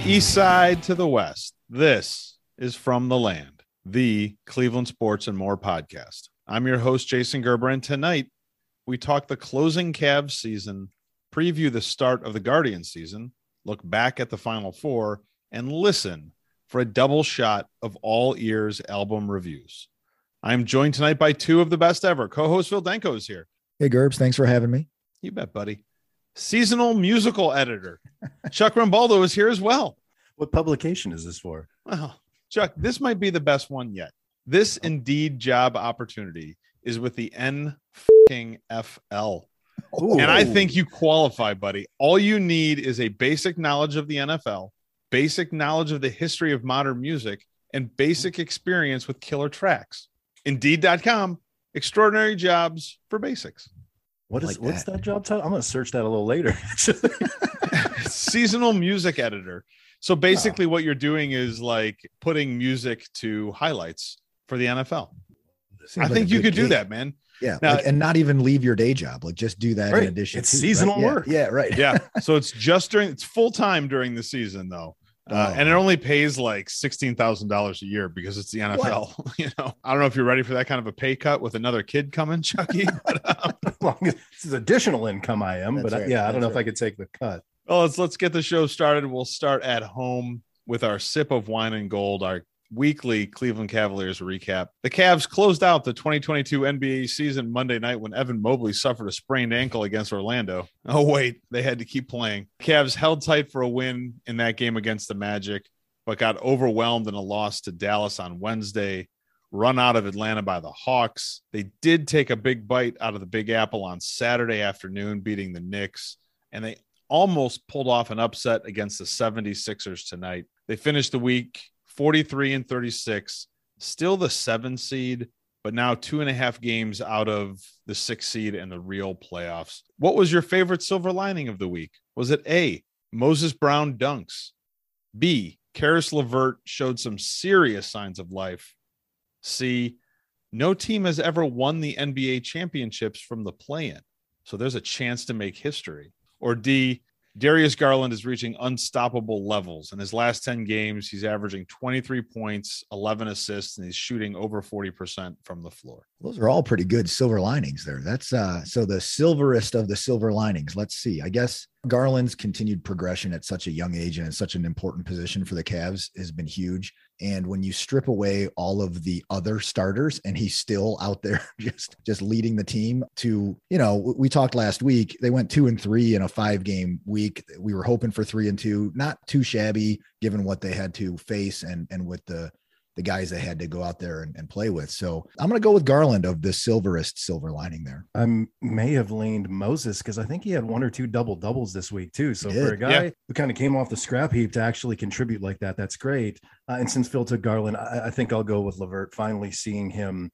the east side to the west, this is From the Land, the Cleveland Sports and More podcast. I'm your host, Jason Gerber, and tonight we talk the closing Cavs season, preview the start of the Guardians season, look back at the Final Four, and listen for a double shot of all ears album reviews. I'm joined tonight by two of the best ever. Co-host Phil Danko is here. Hey, Gerbs, thanks for having me. You bet, buddy. Seasonal musical editor Chuck Rimbaldo is here as well. What publication is this for? Well, Chuck, this might be the best one yet. This Indeed job opportunity is with the NFL. Ooh. And I think you qualify, buddy. All you need is a basic knowledge of the NFL, basic knowledge of the history of modern music, and basic experience with killer tracks. Indeed.com, extraordinary jobs for basics. What's that job title? I'm going to search that a little later. Seasonal music editor. So basically what you're doing is like putting music to highlights for the NFL. I think you could do that, man. Yeah. Now, and not even leave your day job. Like just do that in addition. It's seasonal work. Yeah. Right. Yeah. So it's just it's full time during the season though. And it only pays like $16,000 a year because it's the NFL. What? You know, I don't know if you're ready for that kind of a pay cut with another kid coming, Chucky. But, this is additional income. I am, that's but right. I don't know if I could take the cut. Well, let's get the show started. We'll start at home with our sip of wine and gold, our weekly Cleveland Cavaliers recap. The Cavs closed out the 2022 NBA season Monday night when Evan Mobley suffered a sprained ankle against Orlando. Oh, wait, they had to keep playing. Cavs held tight for a win in that game against the Magic, but got overwhelmed in a loss to Dallas on Wednesday, run out of Atlanta by the Hawks. They did take a big bite out of the Big Apple on Saturday afternoon, beating the Knicks, and they almost pulled off an upset against the 76ers tonight. They finished the week 43-36, still the 7 seed, but now 2.5 games out of the 6 seed and the real playoffs. What was your favorite silver lining of the week? Was it A, Moses Brown dunks, B, Caris LeVert showed some serious signs of life, C, no team has ever won the NBA championships from the play-in, so there's a chance to make history, or D, Darius Garland is reaching unstoppable levels. In his last 10 games, he's averaging 23 points, 11 assists, and he's shooting over 40% from the floor. Those are all pretty good silver linings there. That's so the silverest of the silver linings. Let's see. I guess Garland's continued progression at such a young age and in such an important position for the Cavs has been huge. And when you strip away all of the other starters and he's still out there just leading the team to, you know, we talked last week, they went 2-3 in a 5-game week. We were hoping for 3-2, not too shabby given what they had to face and with the guys they had to go out there and play with. So I'm going to go with Garland of the silverest silver lining there. I may have leaned Moses because I think he had 1 or 2 double doubles this week too. So for a guy who kind of came off the scrap heap to actually contribute like that, that's great. And since Phil took Garland, I think I'll go with LeVert, finally seeing him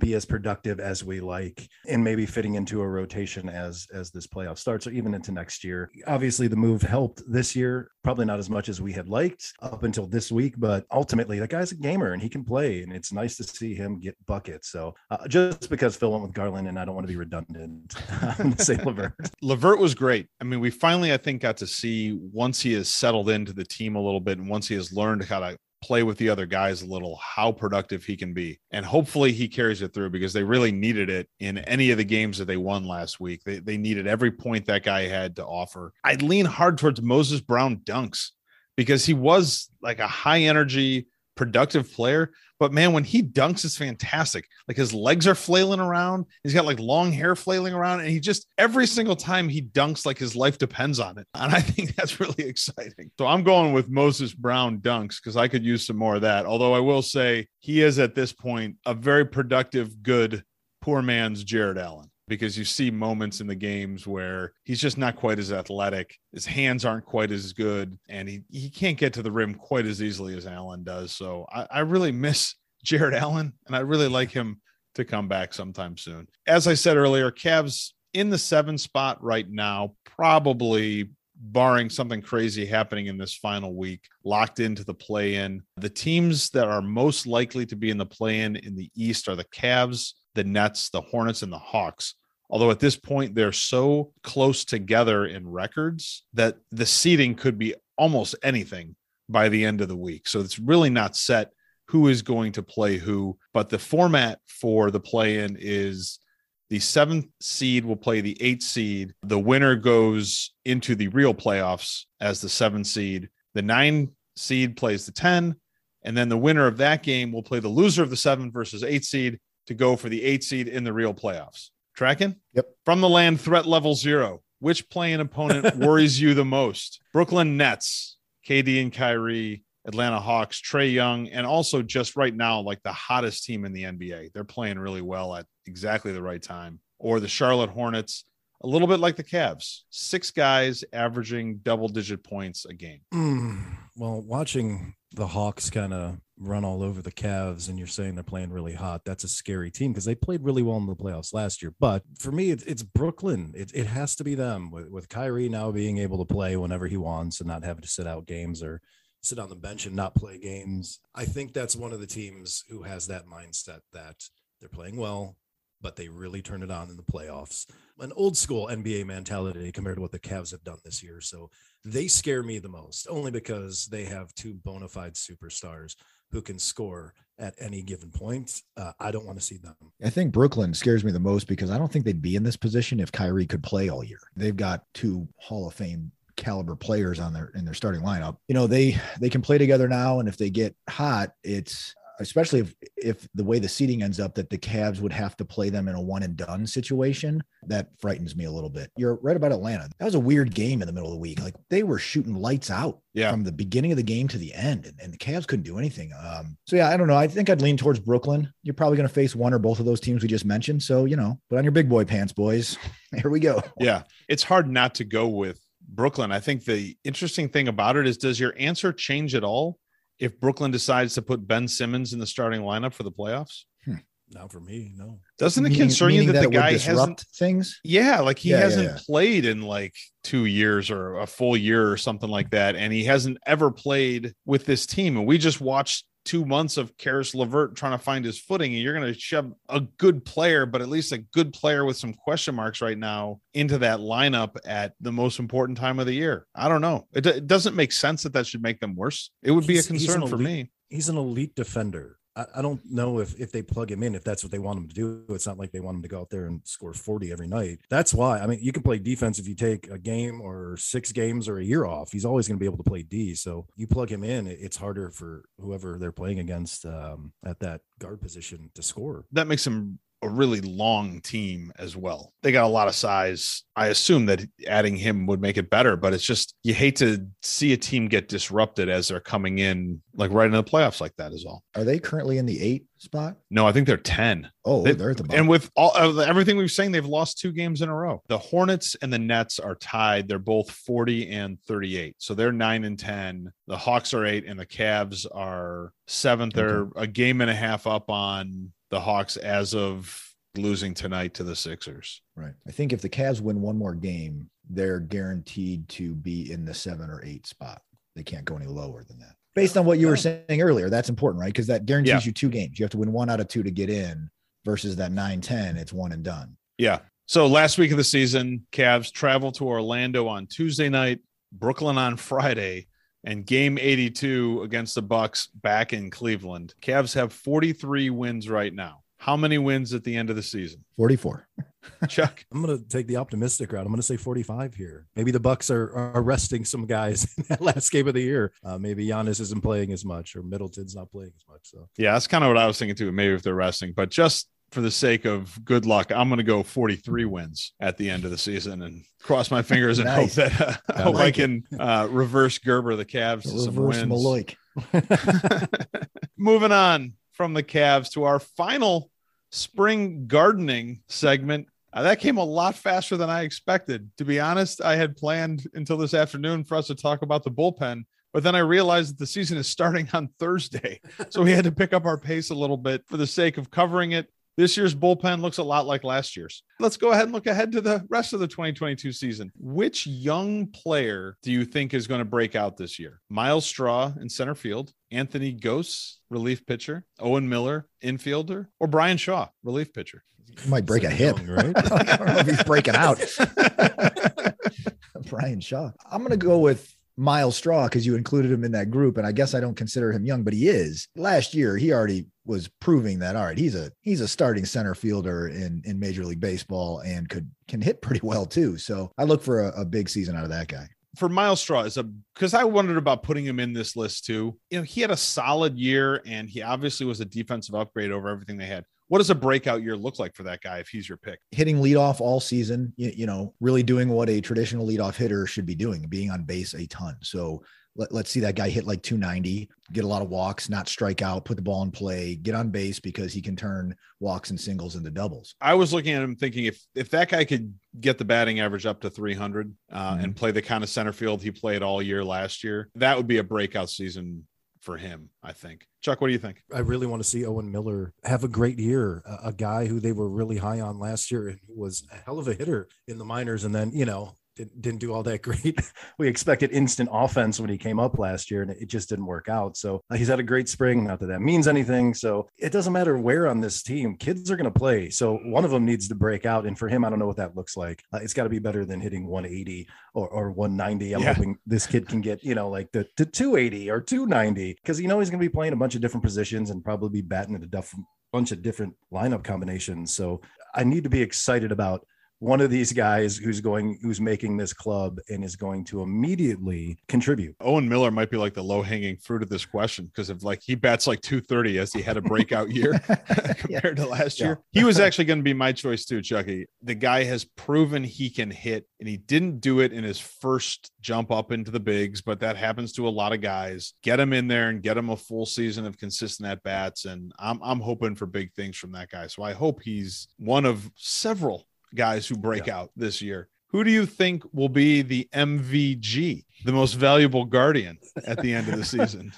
be as productive as we like, and maybe fitting into a rotation as this playoff starts or even into next year. Obviously the move helped this year, probably not as much as we had liked up until this week, but ultimately that guy's a gamer and he can play, and it's nice to see him get buckets. So just because Phil went with Garland and I don't want to be redundant, I'm going to say LeVert. LeVert was great. I mean, we finally, I think, got to see once he has settled into the team a little bit and once he has learned how to play with the other guys a little, how productive he can be. And hopefully he carries it through because they really needed it in any of the games that they won last week. They needed every point that guy had to offer. I'd lean hard towards Moses Brown dunks because he was like a high energy, productive player. But man, when he dunks, it's fantastic. Like his legs are flailing around. He's got like long hair flailing around. And he just, every single time he dunks, like his life depends on it. And I think that's really exciting. So I'm going with Moses Brown dunks because I could use some more of that. Although I will say he is at this point a very productive, good, poor man's Jared Allen. Because you see moments in the games where he's just not quite as athletic. His hands aren't quite as good, and he can't get to the rim quite as easily as Allen does. So I really miss Jared Allen, and I really like him to come back sometime soon. As I said earlier, Cavs in the 7 spot right now, probably barring something crazy happening in this final week, locked into the play-in. The teams that are most likely to be in the play-in in the East are the Cavs, the Nets, the Hornets, and the Hawks, Although at this point, they're so close together in records that the seeding could be almost anything by the end of the week. So it's really not set who is going to play who, but the format for the play-in is the 7th seed will play the 8th seed. The winner goes into the real playoffs as the 7th seed. The 9 seed plays the 10, and then the winner of that game will play the loser of the 7 versus 8 seed to go for the 8 seed in the real playoffs. Tracking? Yep. From the land, threat level 0. Which play-in opponent worries you the most? Brooklyn Nets, KD and Kyrie, Atlanta Hawks, Trae Young, and also just right now, like the hottest team in the NBA. They're playing really well at exactly the right time. Or the Charlotte Hornets, a little bit like the Cavs. 6 guys averaging double-digit points a game. Well, watching the Hawks kind of run all over the Cavs and you're saying they're playing really hot, that's a scary team because they played really well in the playoffs last year. But for me, it's Brooklyn. It has to be them with Kyrie now being able to play whenever he wants and not having to sit out games or sit on the bench and not play games. I think that's one of the teams who has that mindset that they're playing well, but they really turn it on in the playoffs. An old school NBA mentality compared to what the Cavs have done this year. So they scare me the most, only because they have 2 bona fide superstars who can score at any given point. I don't want to see them. I think Brooklyn scares me the most because I don't think they'd be in this position if Kyrie could play all year. They've got 2 Hall of Fame caliber players on in their starting lineup. You know, they can play together now. And if they get hot, it's especially if the way the seeding ends up that the Cavs would have to play them in a 1-and-done situation, that frightens me a little bit. You're right about Atlanta. That was a weird game in the middle of the week. Like they were shooting lights out from the beginning of the game to the end, and the Cavs couldn't do anything. I don't know. I think I'd lean towards Brooklyn. You're probably going to face one or both of those teams we just mentioned. So, you know, put on your big boy pants, boys. Here we go. Yeah. It's hard not to go with Brooklyn. I think the interesting thing about it is, does your answer change at all if Brooklyn decides to put Ben Simmons in the starting lineup for the playoffs? Not for me, no. Doesn't it concern you that the guy hasn't things? Yeah, like he hasn't played in like 2 years or a full year or something like that, and he hasn't ever played with this team. And we just watched 2 months of Caris LeVert trying to find his footing, and you're going to shove a good player, but at least a good player with some question marks right now into that lineup at the most important time of the year. I don't know. It doesn't make sense that should make them worse. It would be a concern for me. He's an elite defender. I don't know if they plug him in, if that's what they want him to do. It's not like they want him to go out there and score 40 every night. That's why, I mean, you can play defense if you take a game or 6 games or a year off. He's always going to be able to play D. So you plug him in, it's harder for whoever they're playing against at that guard position to score. That makes him a really long team as well. They got a lot of size. I assume that adding him would make it better, but it's just, you hate to see a team get disrupted as they're coming in, like right into the playoffs like that is all. Are they currently in the 8 spot? No, I think they're 10. Oh, they're at the bottom. And with everything we've seen, they've lost 2 games in a row. The Hornets and the Nets are tied. They're both 40 and 38. So they're 9 and 10. The Hawks are 8 and the Cavs are 7th. They're a game and a half up on the Hawks as of losing tonight to the Sixers. Right. I think if the Cavs win one more game, they're guaranteed to be in the 7 or 8 spot. They can't go any lower than that. Based on what you were saying earlier, that's important, right? Because that guarantees you 2 games. You have to win 1 out of 2 to get in versus that 9-10. It's 1 and done. Yeah. So last week of the season, Cavs travel to Orlando on Tuesday night, Brooklyn on Friday, and game 82 against the Bucks back in Cleveland. Cavs have 43 wins right now. How many wins at the end of the season? 44. Chuck? I'm going to take the optimistic route. I'm going to say 45 here. Maybe the Bucks are resting some guys in that last game of the year. Maybe Giannis isn't playing as much or Middleton's not playing as much. So yeah, that's kind of what I was thinking too. Maybe if they're resting, but just for the sake of good luck, I'm going to go 43 wins at the end of the season and cross my fingers and hope that I can reverse Gerber the Cavs to some wins. Moving on from the Cavs to our final spring gardening segment. That came a lot faster than I expected. To be honest, I had planned until this afternoon for us to talk about the bullpen, but then I realized that the season is starting on Thursday. So we had to pick up our pace a little bit for the sake of covering it. This year's bullpen looks a lot like last year's. Let's go ahead and look ahead to the rest of the 2022 season. Which young player do you think is going to break out this year? Miles Straw in center field, Anthony Ghosts, relief pitcher, Owen Miller, infielder, or Brian Shaw, relief pitcher? He might break a hip, right? I don't know if he's breaking out. Brian Shaw. I'm going to go with Miles Straw because you included him in that group, and I guess I don't consider him young, but he is. Last year, he already was proving that, all right, he's a starting center fielder in Major League Baseball and can hit pretty well too. So I look for a big season out of that guy. For Miles Straw, because I wondered about putting him in this list too. You know, he had a solid year, and he obviously was a defensive upgrade over everything they had. What does a breakout year look like for that guy if he's your pick? Hitting leadoff all season, you know, really doing what a traditional leadoff hitter should be doing, being on base a ton. So let's see that guy hit like 290, get a lot of walks, not strike out, put the ball in play, get on base, because he can turn walks and singles into doubles. I was looking at him thinking if that guy could get the batting average up to 300 and play the kind of center field he played all year last year, that would be a breakout season for him, I think. Chuck, what do you think? I really want to see Owen Miller have a great year, a guy who they were really high on last year and who was a hell of a hitter in the minors. And then, you know, didn't do all that great. We expected instant offense when he came up last year, and it just didn't work out. So he's had a great spring. Not that that means anything. So it doesn't matter where on this team, kids are going to play. So one of them needs to break out. And for him, I don't know what that looks like. It's got to be better than hitting 180 or 190. I'm hoping this kid can get, you know, like the 280 or 290, because, you know, he's going to be playing a bunch of different positions and probably be batting at a bunch of different lineup combinations. So I need to be excited about one of these guys who's making this club and is going to immediately contribute. Owen Miller might be like the low hanging fruit of this question, because if like he bats like 230 as he had a breakout year compared to last year, he was actually going to be my choice too, Chucky. The guy has proven he can hit, and he didn't do it in his first jump up into the bigs, but that happens to a lot of guys. Get him in there and get him a full season of consistent at bats, and I'm hoping for big things from that guy. So I hope he's one of several guys who break out this year. Who do you think will be the MVG, the most valuable guardian, at the end of the season?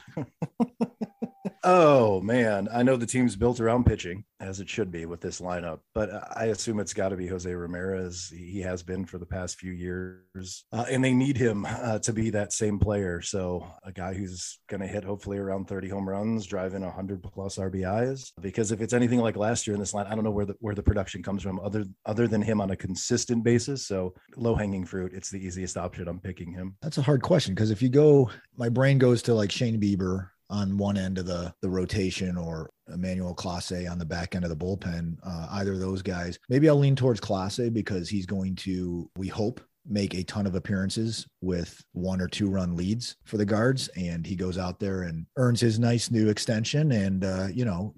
Oh, man. I know the team's built around pitching, as it should be with this lineup, but I assume it's got to be Jose Ramirez. He has been for the past few years, and they need him to be that same player. So a guy who's going to hit hopefully around 30 home runs, drive in 100+ RBIs, because if it's anything like last year in this line, I don't know where the production comes from other than him on a consistent basis. So low-hanging fruit, it's the easiest option. I'm picking him. That's a hard question, because if you go, my brain goes to like Shane Bieber on one end of the rotation, or Emmanuel Clase on the back end of the bullpen, either of those guys. Maybe I'll lean towards Clase because he's going to, we hope, make a ton of appearances with 1 or 2 run leads for the guards. And he goes out there and earns his nice new extension. And, you know,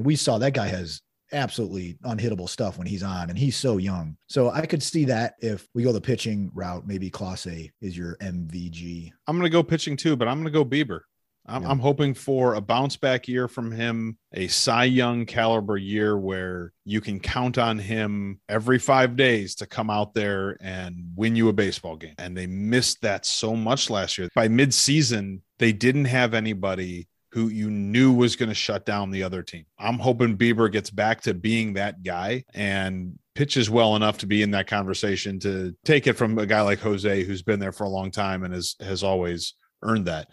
we saw that guy has absolutely unhittable stuff when he's on, and he's so young. So I could see that if we go the pitching route, maybe Clase is your MVG. I'm going to go pitching too, but I'm going to go Bieber. I'm hoping for a bounce back year from him, a Cy Young caliber year where you can count on him every 5 days to come out there and win you a baseball game. And they missed that so much last year. By midseason, they didn't have anybody who you knew was going to shut down the other team. I'm hoping Bieber gets back to being that guy and pitches well enough to be in that conversation, to take it from a guy like Jose, who's been there for a long time and has always earned that.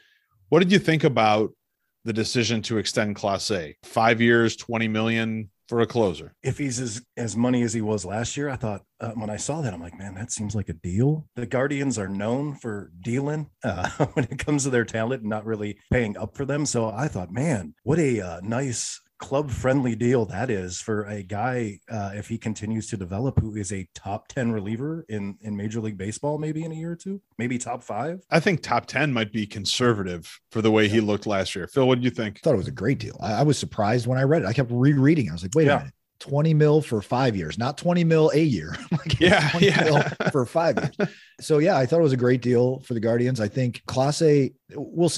What did you think about the decision to extend Clase? 5 years, $20 million for a closer. If he's as money as he was last year, I thought when I saw that, I'm like, man, that seems like a deal. The Guardians are known for dealing when it comes to their talent and not really paying up for them. So I thought, man, what a nice club-friendly deal that is for a guy, if he continues to develop, who is a top 10 reliever in Major League Baseball, maybe in a year or two, maybe top 5. I think top 10 might be conservative for the way he looked last year. Phil, what do you think? I thought it was a great deal. I was surprised when I read it. I kept rereading. I was like, wait a minute. 20 mil for 5 years, not 20 mil a year. Like, 20 mil for 5 years. So yeah, I thought it was a great deal for the Guardians. I think Clase,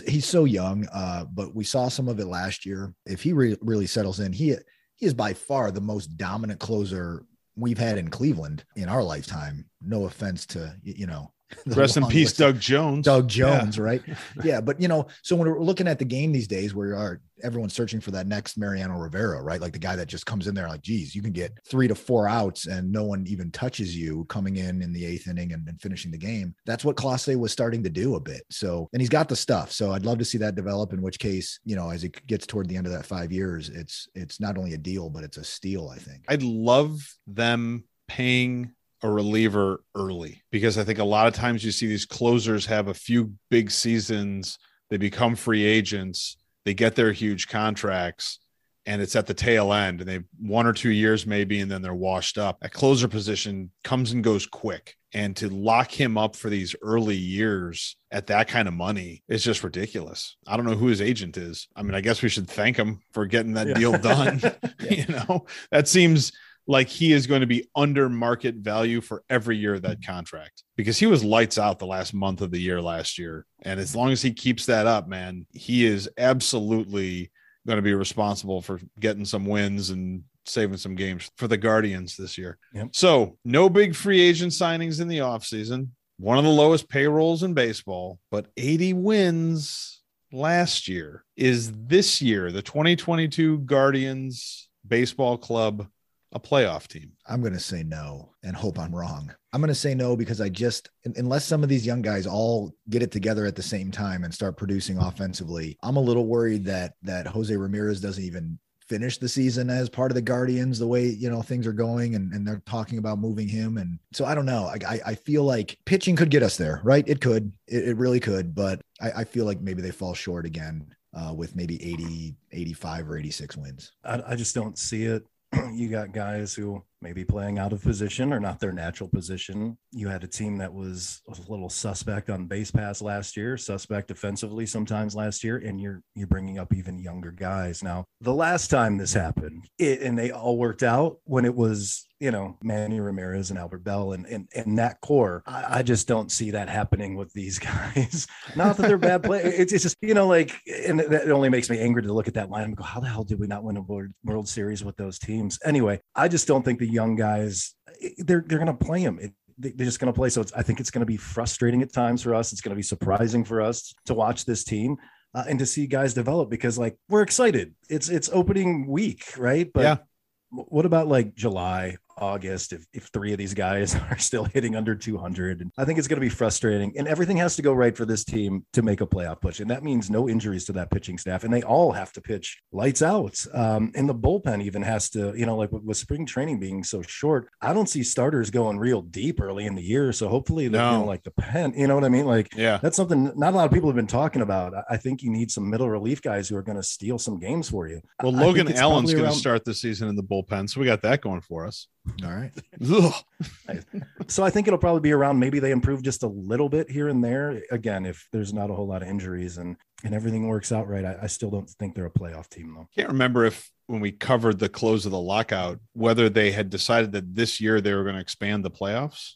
he's so young, but we saw some of it last year. If he really settles in, he is by far the most dominant closer we've had in Cleveland in our lifetime. No offense to, you know, Rest in peace, Doug Jones. Doug Jones, yeah. Right? Yeah, but you know, so when we're looking at the game these days, where everyone's searching for that next Mariano Rivera, right? Like the guy that just comes in there, like, geez, you can get 3 to 4 outs and no one even touches you, coming in the eighth inning and finishing the game. That's what Clase was starting to do a bit. So, and he's got the stuff. So I'd love to see that develop. In which case, you know, as it gets toward the end of that 5 years, it's not only a deal, but it's a steal. I think I'd love them paying a reliever early, because I think a lot of times you see these closers have a few big seasons, they become free agents, they get their huge contracts, and it's at the tail end, and they 1 or 2 years maybe, and then they're washed up. A closer position comes and goes quick, and to lock him up for these early years at that kind of money is just ridiculous. I don't know who his agent is. I mean, I guess we should thank him for getting that deal done. You know, that seems like he is going to be under market value for every year of that contract, because he was lights out the last month of the year last year. And as long as he keeps that up, man, he is absolutely going to be responsible for getting some wins and saving some games for the Guardians this year. Yep. So no big free agent signings in the offseason, one of the lowest payrolls in baseball, but 80 wins last year. Is this year the 2022 Guardians baseball club a playoff team? I'm going to say no and hope I'm wrong. I'm going to say no, because I just, unless some of these young guys all get it together at the same time and start producing offensively, I'm a little worried that Jose Ramirez doesn't even finish the season as part of the Guardians, the way, you know, things are going, and they're talking about moving him. And so I don't know. I feel like pitching could get us there, right? It could, it really could, but I feel like maybe they fall short again with maybe 80, 85 or 86 wins. I just don't see it. You got guys who may be playing out of position or not their natural position. You had a team that was a little suspect on base paths last year, suspect defensively sometimes last year, and you're bringing up even younger guys. Now, the last time this happened, and they all worked out when it was, you know, Manny Ramirez and Albert Bell and that core, I just don't see that happening with these guys. Not that they're bad players. It's just, you know, like, and it only makes me angry to look at that line and go, how the hell did we not win a World Series with those teams? Anyway, I just don't think the young guys, they're going to play them. They're just going to play. So I think it's going to be frustrating at times for us. It's going to be surprising for us to watch this team. And to see guys develop, because like, we're excited. It's opening week, right? But yeah. What about like July, August, if 3 of these guys are still hitting under 200? And I think it's going to be frustrating, and everything has to go right for this team to make a playoff push. And that means no injuries to that pitching staff. And they all have to pitch lights out. And the bullpen even has to, you know, like with spring training being so short, I don't see starters going real deep early in the year. So hopefully they're you know, like the pen, you know what I mean? Like, yeah, that's something not a lot of people have been talking about. I think you need some middle relief guys who are going to steal some games for you. Well, Logan Allen's going to start the season in the bullpen. So we got that going for us. All right. So I think it'll probably be around, maybe they improve just a little bit here and there. Again, if there's not a whole lot of injuries and everything works out right, I still don't think they're a playoff team, though. Can't remember if when we covered the close of the lockout, whether they had decided that this year they were going to expand the playoffs.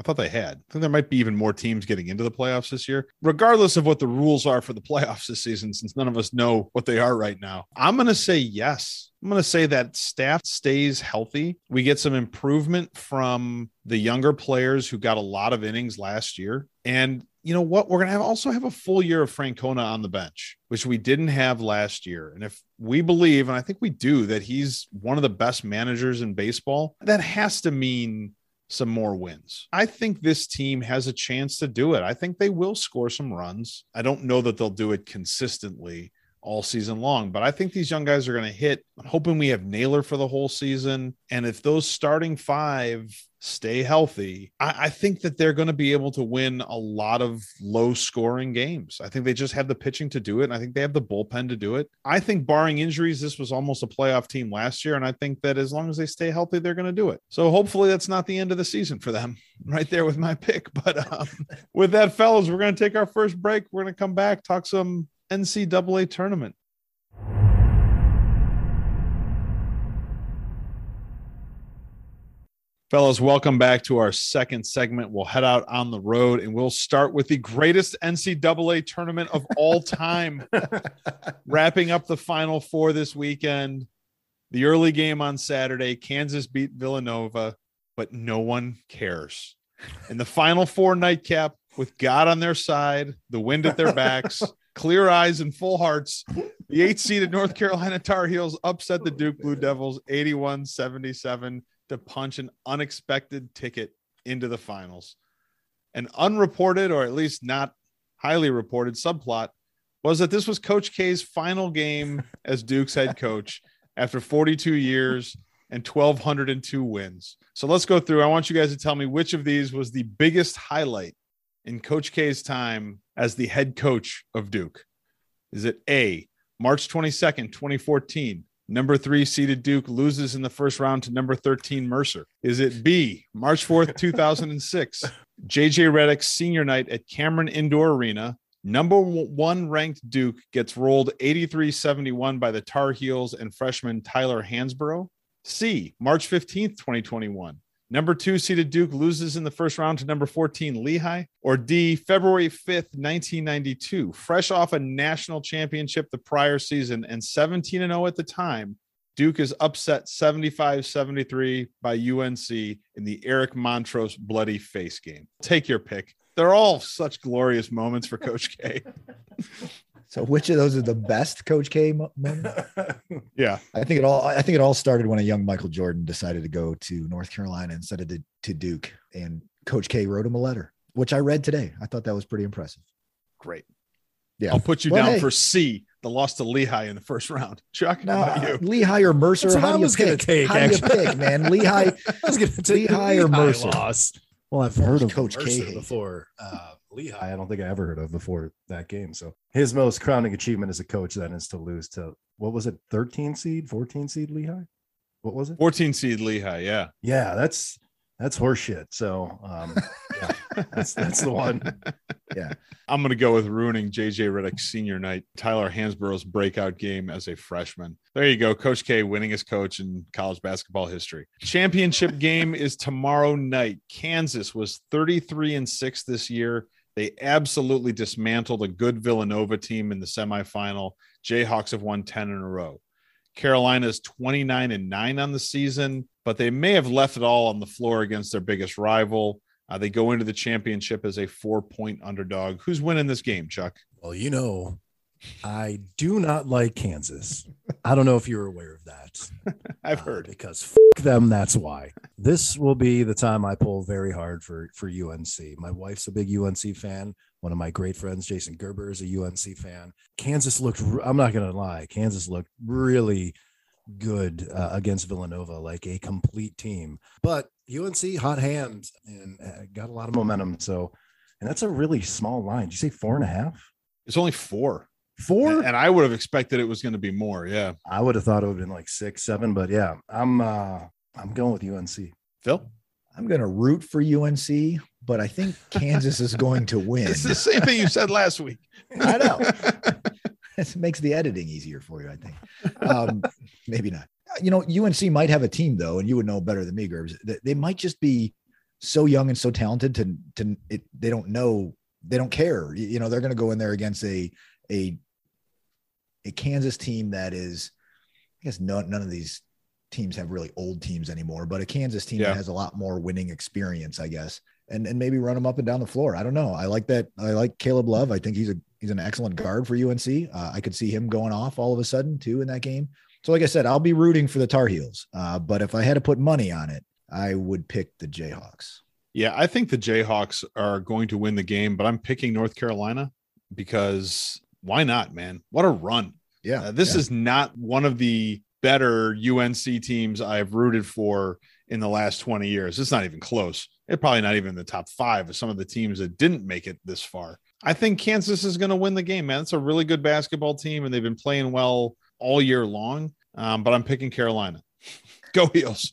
I thought they had. I think there might be even more teams getting into the playoffs this year, regardless of what the rules are for the playoffs this season, since none of us know what they are right now. I'm going to say yes. I'm going to say that staff stays healthy. We get some improvement from the younger players who got a lot of innings last year. And you know what? We're going to also have a full year of Francona on the bench, which we didn't have last year. And if we believe, and I think we do, that he's one of the best managers in baseball, that has to mean some more wins. I think this team has a chance to do it. I think they will score some runs. I don't know that they'll do it consistently all season long, but I think these young guys are going to hit. I'm hoping we have Naylor for the whole season. And if those starting 5 stay healthy, I think that they're going to be able to win a lot of low scoring games. I think they just have the pitching to do it. And I think they have the bullpen to do it. I think barring injuries, this was almost a playoff team last year. And I think that as long as they stay healthy, they're going to do it. So hopefully that's not the end of the season for them, right there with my pick. But with that, fellas, we're going to take our first break. We're going to come back, talk some NCAA tournament. Fellas, welcome back to our second segment. We'll head out on the road, and we'll start with the greatest NCAA tournament of all time. Wrapping up the Final Four this weekend, the early game on Saturday, Kansas beat Villanova, but no one cares. And the Final Four nightcap with God on their side, the wind at their backs, clear eyes and full hearts. The 8-seeded North Carolina Tar Heels upset the Duke Blue Devils 81-77 to punch an unexpected ticket into the finals. An unreported, or at least not highly reported, subplot was that this was Coach K's final game as Duke's head coach after 42 years and 1,202 wins. So let's go through. I want you guys to tell me which of these was the biggest highlight in Coach K's time as the head coach of Duke. Is it A, March 22nd, 2014, number 3 seeded Duke loses in the first round to number 13 Mercer? Is it B, March 4th, 2006, JJ Redick's senior night at Cameron Indoor Arena, number 1 ranked Duke gets rolled 83-71 by the Tar Heels and freshman Tyler Hansborough? C, March 15th, 2021, number 2 seeded Duke loses in the first round to number 14 Lehigh? Or D, February 5th, 1992, fresh off a national championship the prior season and 17-0 at the time, Duke is upset 75-73 by UNC in the Eric Montrose bloody face game. Take your pick. They're all such glorious moments for Coach K. So which of those are the best Coach K moment? Yeah. I think it all started when a young Michael Jordan decided to go to North Carolina instead of to Duke, and Coach K wrote him a letter, which I read today. I thought that was pretty impressive. Great. Yeah. I'll put you down for C, the loss to Lehigh in the first round. Chuck, no, how about you? Lehigh or Mercer? That's how do you pick? How do you pick, man? Lehigh. I was going to take Lehigh or Mercer. Loss. Well, I've heard of Coach K before. Lehigh, I don't think I ever heard of before that game. So his most crowning achievement as a coach then is to lose to, what was it, 13 seed, 14 seed Lehigh? What was it? 14 seed Lehigh, yeah. Yeah, that's horseshit. So yeah, that's the one. Yeah. I'm going to go with ruining JJ Redick's senior night, Tyler Hansborough's breakout game as a freshman. There you go. Coach K winning as coach in college basketball history. Championship game is tomorrow night. Kansas was 33-6 this year. They absolutely dismantled a good Villanova team in the semifinal. Jayhawks have won 10 in a row. Carolina's 29-9 on the season, but they may have left it all on the floor against their biggest rival. They go into the championship as a 4-point underdog. Who's winning this game, Chuck? Well, you know, I do not like Kansas. I don't know if you're aware of that. I've heard. Because fuck them, that's why. This will be the time I pull very hard for UNC. My wife's a big UNC fan. One of my great friends, Jason Gerber, is a UNC fan. Kansas looked, I'm not going to lie, Kansas looked really good against Villanova, like a complete team. But UNC hot hands and got a lot of momentum. So, and that's a really small line. Did you say 4.5? It's only 4. 4? And I would have expected it was going to be more. Yeah. I would have thought it would have been like 6, 7, but yeah, I'm going with UNC. Phil? I'm going to root for UNC, but I think Kansas is going to win. It's the same thing you said last week. I know. This makes the editing easier for you, I think. Maybe not. You know, UNC might have a team, though, and you would know better than me, Gerbs. They might just be so young and so talented they don't know, they don't care. You know, they're going to go in there against a Kansas team that is, I guess, none of these teams have really old teams anymore, but a Kansas team that has a lot more winning experience, I guess, and maybe run them up and down the floor. I don't know. I like that. I like Caleb Love. I think he's an excellent guard for UNC. I could see him going off all of a sudden too in that game. So like I said, I'll be rooting for the Tar Heels. But if I had to put money on it, I would pick the Jayhawks. Yeah, I think the Jayhawks are going to win the game, but I'm picking North Carolina because why not, man? What a run. Yeah. This is not one of the better UNC teams I've rooted for in the last 20 years. It's not even close. It's probably not even in the top 5 of some of the teams that didn't make it this far. I think Kansas is going to win the game, man. It's a really good basketball team, and they've been playing well all year long, but I'm picking Carolina. Go Heels.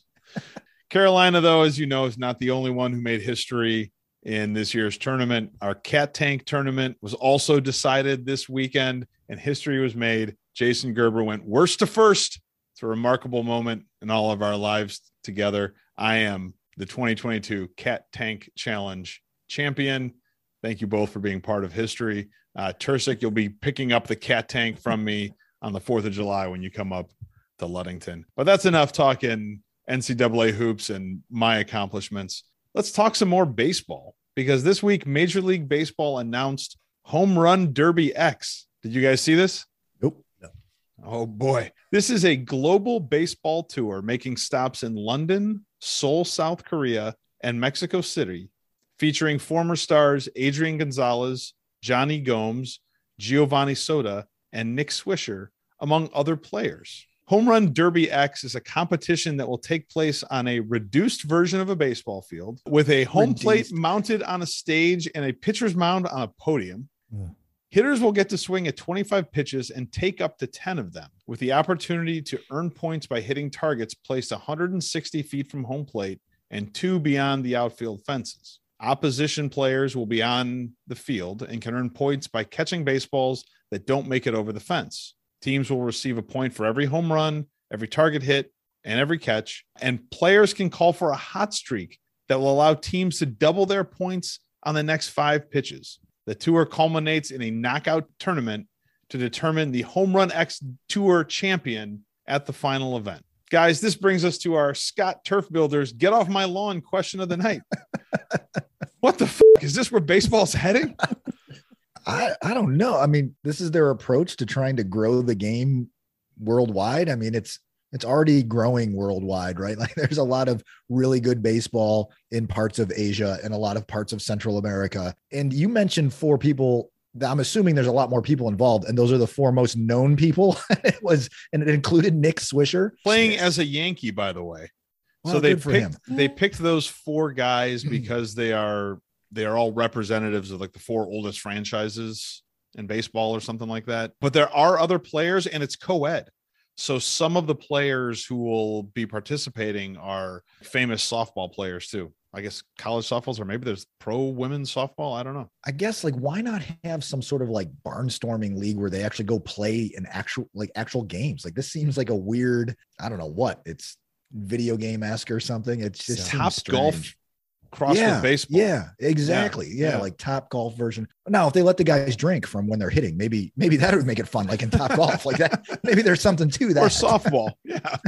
Carolina, though, as you know, is not the only one who made history in this year's tournament. Our Cat Tank tournament was also decided this weekend, and history was made. Jason Gerber went worst to first. It's a remarkable moment in all of our lives together. I am the 2022 Cat Tank Challenge champion. Thank you both for being part of history. Tursic, you'll be picking up the Cat Tank from me on the 4th of July when you come up to Ludington. But that's enough talking NCAA hoops and my accomplishments. let's talk some more baseball, because this week Major League Baseball announced Home Run Derby X. Did you guys see this? Nope. No. Oh boy. This is a global baseball tour making stops in London, Seoul, South Korea, and Mexico City, featuring former stars Adrian Gonzalez, Johnny Gomes, Giovanni Soto, and Nick Swisher, among other players. Home Run Derby X is a competition that will take place on a reduced version of a baseball field with a home plate mounted on a stage and a pitcher's mound on a podium. Yeah. Hitters will get to swing at 25 pitches and take up to 10 of them, with the opportunity to earn points by hitting targets placed 160 feet from home plate and 2 beyond the outfield fences. Opposition players will be on the field and can earn points by catching baseballs that don't make it over the fence. Teams will receive a point for every home run, every target hit, and every catch. And players can call for a hot streak that will allow teams to double their points on the next 5 pitches. The tour culminates in a knockout tournament to determine the Home Run X Tour champion at the final event. Guys, this brings us to our Scott Turf Builders Get Off My Lawn question of the night. What the fuck? Is this where baseball's heading? I don't know. I mean, this is their approach to trying to grow the game worldwide. I mean, it's already growing worldwide, right? Like there's a lot of really good baseball in parts of Asia and a lot of parts of Central America. And you mentioned 4 people. I'm assuming there's a lot more people involved, and those are the 4 most known people. And it included Nick Swisher playing as a Yankee, by the way. Well, so they picked those 4 guys because they are all representatives of like the 4 oldest franchises in baseball or something like that. But there are other players, and it's co-ed. So some of the players who will be participating are famous softball players too. I guess college softballs, or maybe there's pro women's softball. I don't know. I guess like, why not have some sort of like barnstorming league where they actually go play in actual games? Like this seems like a weird, I don't know what, it's video game-esque or something. It's just top golf crossed with baseball. Yeah, exactly. Yeah. Like top golf version. Now, if they let the guys drink from when they're hitting, maybe that would make it fun. Like in top golf like that, maybe there's something to that. Or softball.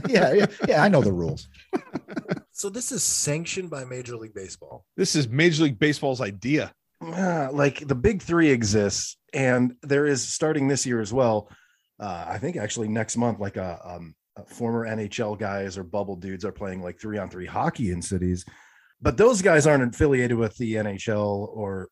Yeah. I know the rules. So this is sanctioned by Major League Baseball. This is Major League Baseball's idea. Like the Big Three exists, and there is, starting this year as well, I think actually next month, like a former NHL guys or bubble dudes are playing like 3-on-3 hockey in cities. But those guys aren't affiliated with the NHL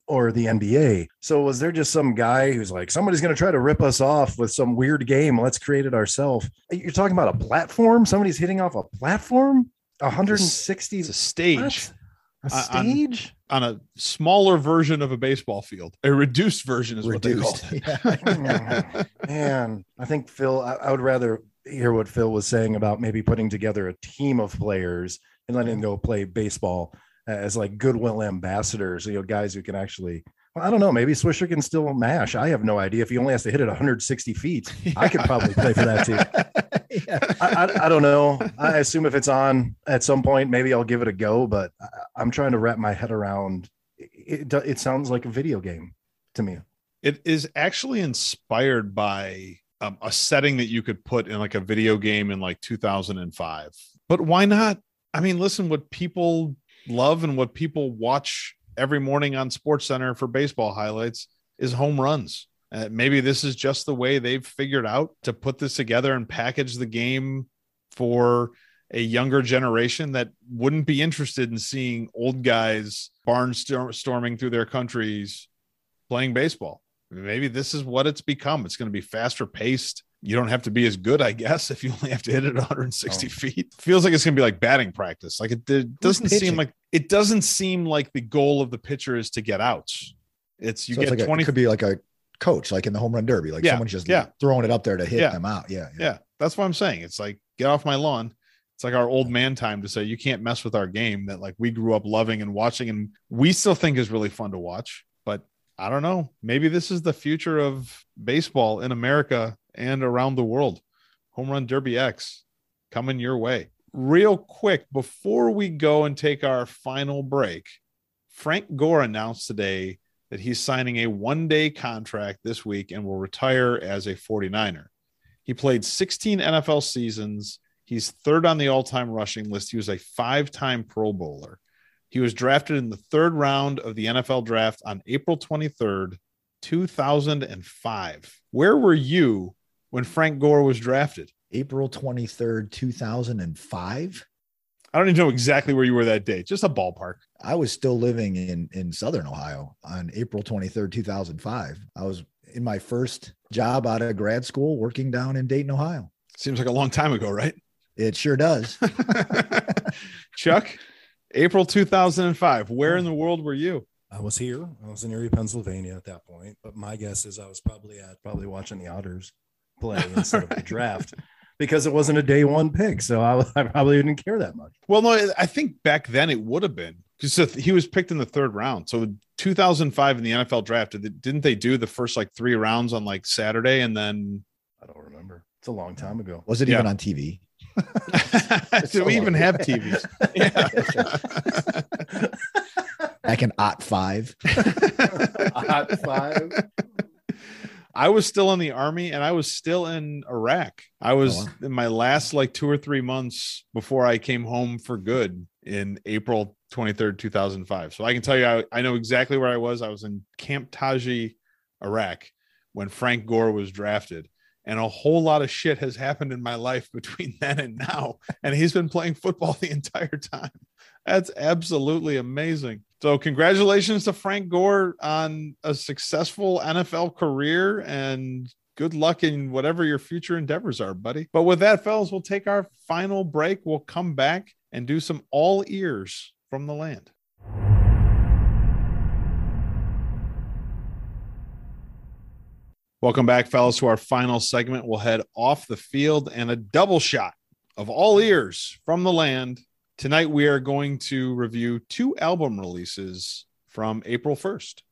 or the NBA. So was there just some guy who's like, somebody's going to try to rip us off with some weird game. Let's create it ourselves. You're talking about a platform? Somebody's hitting off a platform? 160 a stage. What? A stage on a smaller version of a baseball field. A reduced version is what they call it. Yeah. Man, I think Phil, I would rather hear what Phil was saying about maybe putting together a team of players and letting them go play baseball as like goodwill ambassadors, you know, guys who can actually, well, I don't know, maybe Swisher can still mash. I have no idea. If he only has to hit it 160 feet, yeah. I could probably play for that team. Yeah. I don't know. I assume if it's on at some point, maybe I'll give it a go, but I'm trying to wrap my head around. It sounds like a video game to me. It is actually inspired by a setting that you could put in like a video game in like 2005, but why not? I mean, listen, what people love and what people watch every morning on SportsCenter for baseball highlights is home runs. Maybe this is just the way they've figured out to put this together and package the game for a younger generation that wouldn't be interested in seeing old guys barnstorming through their countries playing baseball. Maybe this is what it's become. It's going to be faster paced. You don't have to be as good, I guess, if you only have to hit it 160 feet. Feels like it's going to be like batting practice. Like it doesn't seem like the goal of the pitcher is to get outs. It could be like a coach, like in the home run derby, like someone's just throwing it up there to hit them out. Yeah. That's what I'm saying. It's like, get off my lawn. It's like our old man time to say, you can't mess with our game that like we grew up loving and watching. And we still think is really fun to watch, but I don't know. Maybe this is the future of baseball in America and around the world. Home Run Derby X coming your way. Real quick, before we go and take our final break, Frank Gore announced today that he's signing a one-day contract this week and will retire as a 49er. He played 16 NFL seasons. He's 3rd on the all-time rushing list. He was a 5-time Pro Bowler. He was drafted in the third round of the NFL draft on April 23rd, 2005. Where were you when Frank Gore was drafted? April 23rd, 2005. I don't even know exactly where you were that day. Just a ballpark. I was still living in Southern Ohio on April 23rd, 2005. I was in my first job out of grad school working down in Dayton, Ohio. Seems like a long time ago, right? It sure does. Chuck, April 2005, where in the world were you? I was here. I was in Erie, Pennsylvania at that point. But my guess is I was probably watching the Otters play instead of the draft, because it wasn't a day one pick. So I probably didn't care that much. Well, no, I think back then it would have been, because he was picked in the third round. So 2005 in the NFL draft, didn't they do the first like three rounds on like Saturday? And then I don't remember. It's a long time ago. Was it even on TV? Do we even have TVs? Yeah. Back in Ot5. Ot5. I was still in the Army and I was still in Iraq. I was in my last like 2 or 3 months before I came home for good in April 23rd, 2005. So I can tell you, I know exactly where I was. I was in Camp Taji, Iraq, when Frank Gore was drafted. And a whole lot of shit has happened in my life between then and now. And he's been playing football the entire time. That's absolutely amazing. So congratulations to Frank Gore on a successful NFL career, and good luck in whatever your future endeavors are, buddy. But with that, fellas, we'll take our final break. We'll come back and do some all ears from the land. Welcome back, fellas, to our final segment. We'll head off the field and a double shot of all ears from the land. Tonight, we are going to review two album releases from April 1st.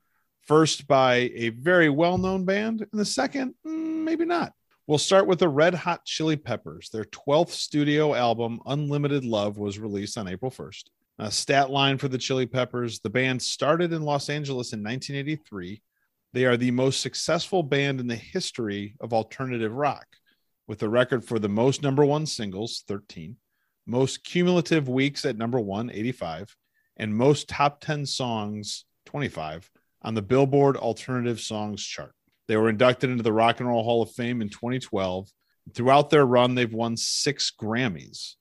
First by a very well-known band, and the second, maybe not. We'll start with the Red Hot Chili Peppers. Their 12th studio album, Unlimited Love, was released on April 1st. A stat line for the Chili Peppers: the band started in Los Angeles in 1983. They are the most successful band in the history of alternative rock, with a record for the most number one singles, 13. Most cumulative weeks at number one, 85, and most top 10 songs, 25, on the Billboard Alternative Songs chart. They were inducted into the Rock and Roll Hall of Fame in 2012. Throughout their run, they've won 6 Grammys.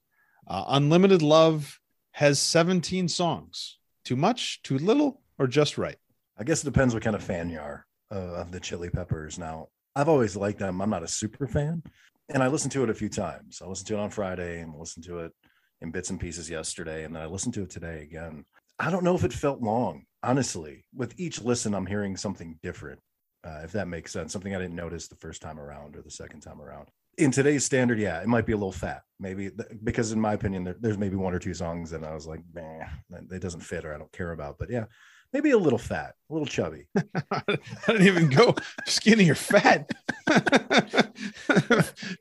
Unlimited Love has 17 songs. Too much, too little, or just right? I guess it depends what kind of fan you are of the Chili Peppers. Now, I've always liked them. I'm not a super fan. And I listened to it a few times. I listened to it on Friday and listened to it in bits and pieces yesterday. And then I listened to it today again. I don't know if it felt long, honestly. With each listen, I'm hearing something different, if that makes sense. Something I didn't notice the first time around or the second time around. In today's standard, yeah, it might be a little fat. Maybe because in my opinion, there's maybe 1 or 2 songs that I was like, man, it doesn't fit or I don't care about. But yeah, maybe a little fat, a little chubby. I didn't even go skinny or fat.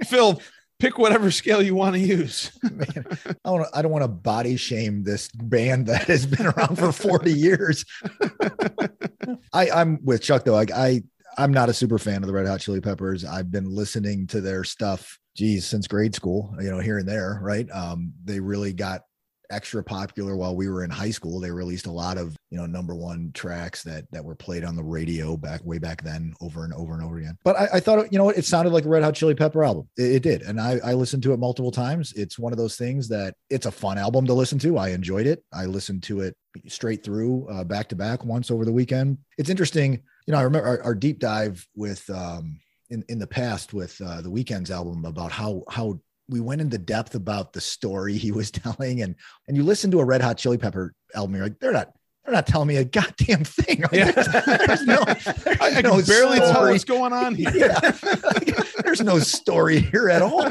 Phil, pick whatever scale you want to use. Man, I don't want to body shame this band that has been around for 40 years. I'm with Chuck, though. I'm not a super fan of the Red Hot Chili Peppers. I've been listening to their stuff, geez, since grade school, here and there, right? They really got extra popular while we were in high school. They released a lot of number one tracks that were played on the radio way back then over and over and over again. But I thought, it sounded like a Red Hot Chili Pepper album. It did, and I listened to it multiple times. It's one of those things that it's a fun album to listen to. I enjoyed it. I listened to it straight through, back to back, once over the weekend. It's interesting. I remember our deep dive with in the past with the Weeknd's album about how we went into depth about the story he was telling, and you listen to a Red Hot Chili Pepper album, you're like, they're not telling me a goddamn thing. Like, yeah. I can barely tell what's going on here. Yeah. There's no story here at all.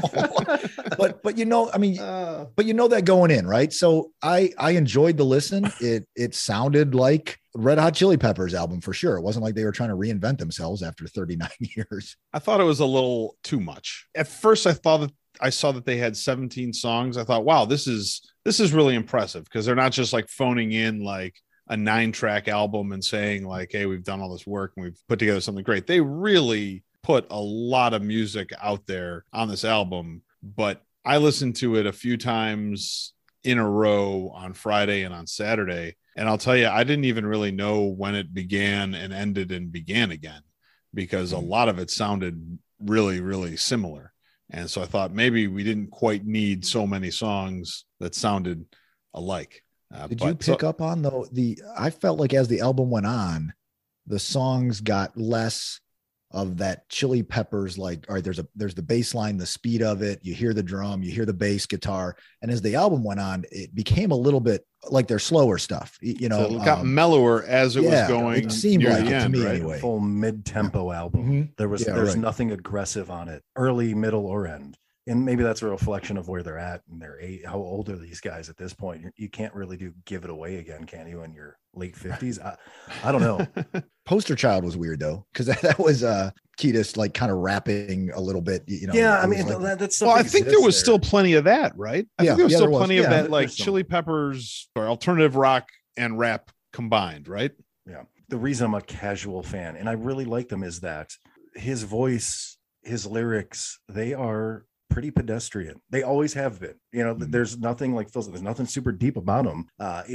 But that going in, right? So I enjoyed the listen. It sounded like Red Hot Chili Peppers album for sure. It wasn't like they were trying to reinvent themselves after 39 years. I thought it was a little too much. At first, I thought that I saw that they had 17 songs. I thought, wow, this is really impressive, because they're not just like phoning in like a 9-track album and saying like, hey, we've done all this work and we've put together something great. They really put a lot of music out there on this album, but I listened to it a few times in a row on Friday and on Saturday, And I'll tell you, I didn't even really know when it began and ended and began again, because a lot of it sounded really, really similar. And so I thought maybe we didn't quite need so many songs that sounded alike. Did you pick up on, though, I felt like as the album went on, the songs got less of that Chili Peppers, like, all right, there's the bass line, the speed of it. You hear the drum, you hear the bass guitar. And as the album went on, it became a little bit like their slower stuff, you know, so it got mellower as it was going. It seemed like it to me, right? Anyway. Full mid-tempo album. Mm-hmm. There's nothing aggressive on it, early, middle, or end. And maybe that's a reflection of where they're at and their age. How old are these guys at this point? You can't really do Give It Away Again, can you? In your late 50s, I don't know. Poster Child was weird though, because that was Kiedis like kind of rapping a little bit, you know. Yeah, I mean, like, that's. Well, I think there was still plenty of that, right? I think there was still plenty of that, like Chili Peppers or alternative rock and rap combined, right? Yeah. The reason I'm a casual fan and I really like them is that his voice, his lyrics, they are pretty pedestrian. They always have been, you know. There's nothing like Phil. There's nothing super deep about them. And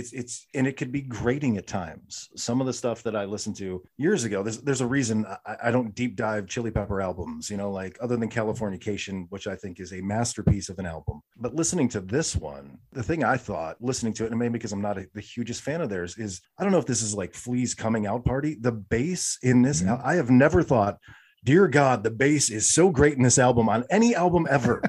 it could be grating at times. Some of the stuff that I listened to years ago, there's a reason I don't deep dive Chili Pepper albums, you know, like other than Californication, which I think is a masterpiece of an album. But listening to this one, the thing I thought listening to it, and maybe because I'm not the hugest fan of theirs, is I don't know if this is like Flea's coming out party. The bass in this, I have never thought, dear God, the bass is so great in this album on any album ever.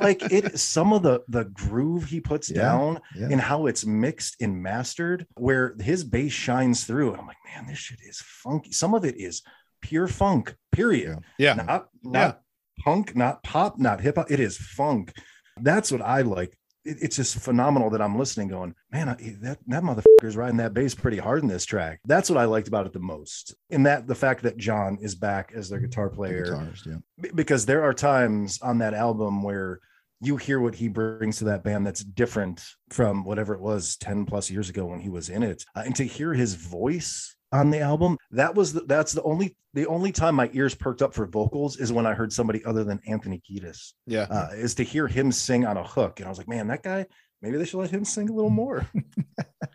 Like it, some of the groove he puts down and how it's mixed and mastered, where his bass shines through. And I'm like, man, this shit is funky. Some of it is pure funk, period. Yeah. Not punk, not pop, not hip hop. It is funk. That's what I like. It's just phenomenal that I'm listening going, man, that motherfucker's riding that bass pretty hard in this track. That's what I liked about it the most. And that the fact that John is back as their guitar player, because there are times on that album where you hear what he brings to that band that's different from whatever it was 10 plus years ago when he was in it. And to hear his voice on the album, that's the only time my ears perked up for vocals is when I heard somebody other than Anthony Kiedis. Yeah, is to hear him sing on a hook, and I was like, man, that guy. Maybe they should let him sing a little more.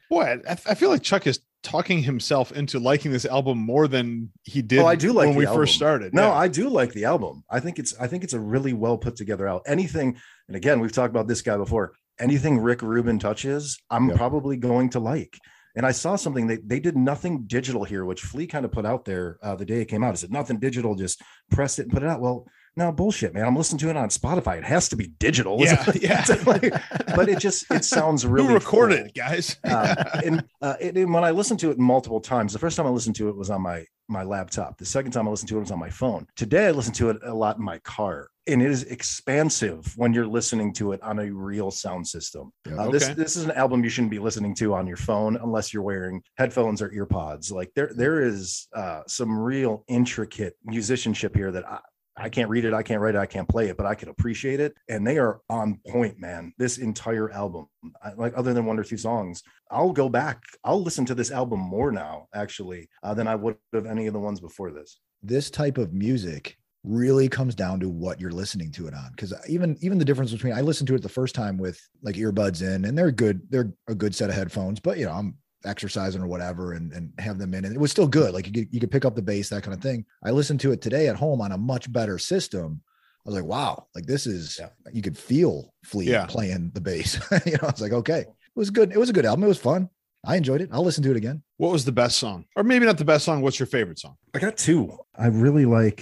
Boy, I feel like Chuck is talking himself into liking this album more than he did. Oh, I do like when we first started. No, yeah. I do like the album. I think it's a really well put together album. Anything, and again, we've talked about this guy before. Anything Rick Rubin touches, I'm probably going to like. And I saw something that they did nothing digital here, which Flea kind of put out there the day it came out. It said nothing digital, just pressed it and put it out. Well, no, bullshit, man. I'm listening to it on Spotify. It has to be digital. Yeah, yeah. But it sounds really cool. Recorded it, guys. And when I listened to it multiple times, the first time I listened to it was on my laptop. The second time I listened to it was on my phone. Today I listened to it a lot in my car. And it is expansive when you're listening to it on a real sound system. Yeah, okay. This is an album you shouldn't be listening to on your phone unless you're wearing headphones or earpods. Like there is some real intricate musicianship here that I can't read it, I can't write it, I can't play it, but I can appreciate it. And they are on point, man. This entire album, like other than one or two songs, I'll go back. I'll listen to this album more now, actually, than I would have any of the ones before this. This type of music really comes down to what you're listening to it on. Because even the difference between, I listened to it the first time with like earbuds in, and they're good. They're a good set of headphones, but you know, I'm exercising or whatever and have them in, and it was still good. Like you could pick up the bass, that kind of thing. I listened to it today at home on a much better system. I was like, wow, like this is, you could feel Flea playing the bass. You know, I was like, okay, it was good. It was a good album. It was fun. I enjoyed it. I'll listen to it again. What was the best song? Or maybe not the best song. What's your favorite song? I got two. I really like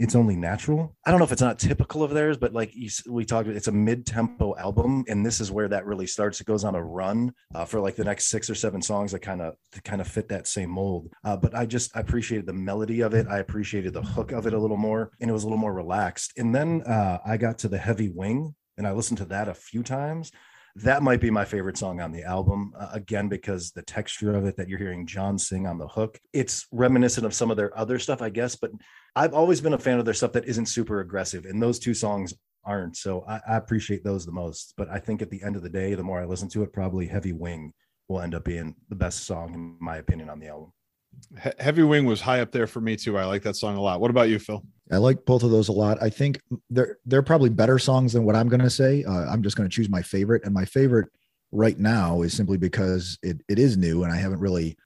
It's Only Natural. I don't know if it's not typical of theirs, but like we talked about, it's a mid-tempo album. And this is where that really starts. It goes on a run for like the next 6 or 7 songs that kind of fit that same mold. But I appreciated the melody of it. I appreciated the hook of it a little more. And it was a little more relaxed. And then I got to The Heavy Wing, and I listened to that a few times. That might be my favorite song on the album, again, because the texture of it that you're hearing John sing on the hook, it's reminiscent of some of their other stuff, I guess, but I've always been a fan of their stuff that isn't super aggressive, and those two songs aren't, so I appreciate those the most. But I think at the end of the day, the more I listen to it, probably Heavy Wing will end up being the best song, in my opinion, on the album. Heavy Wing was high up there for me too. I like that song a lot. What about you, Phil? I like both of those a lot. I think they're probably better songs than what I'm going to say. I'm just going to choose my favorite, and my favorite right now is simply because it is new, and I haven't really,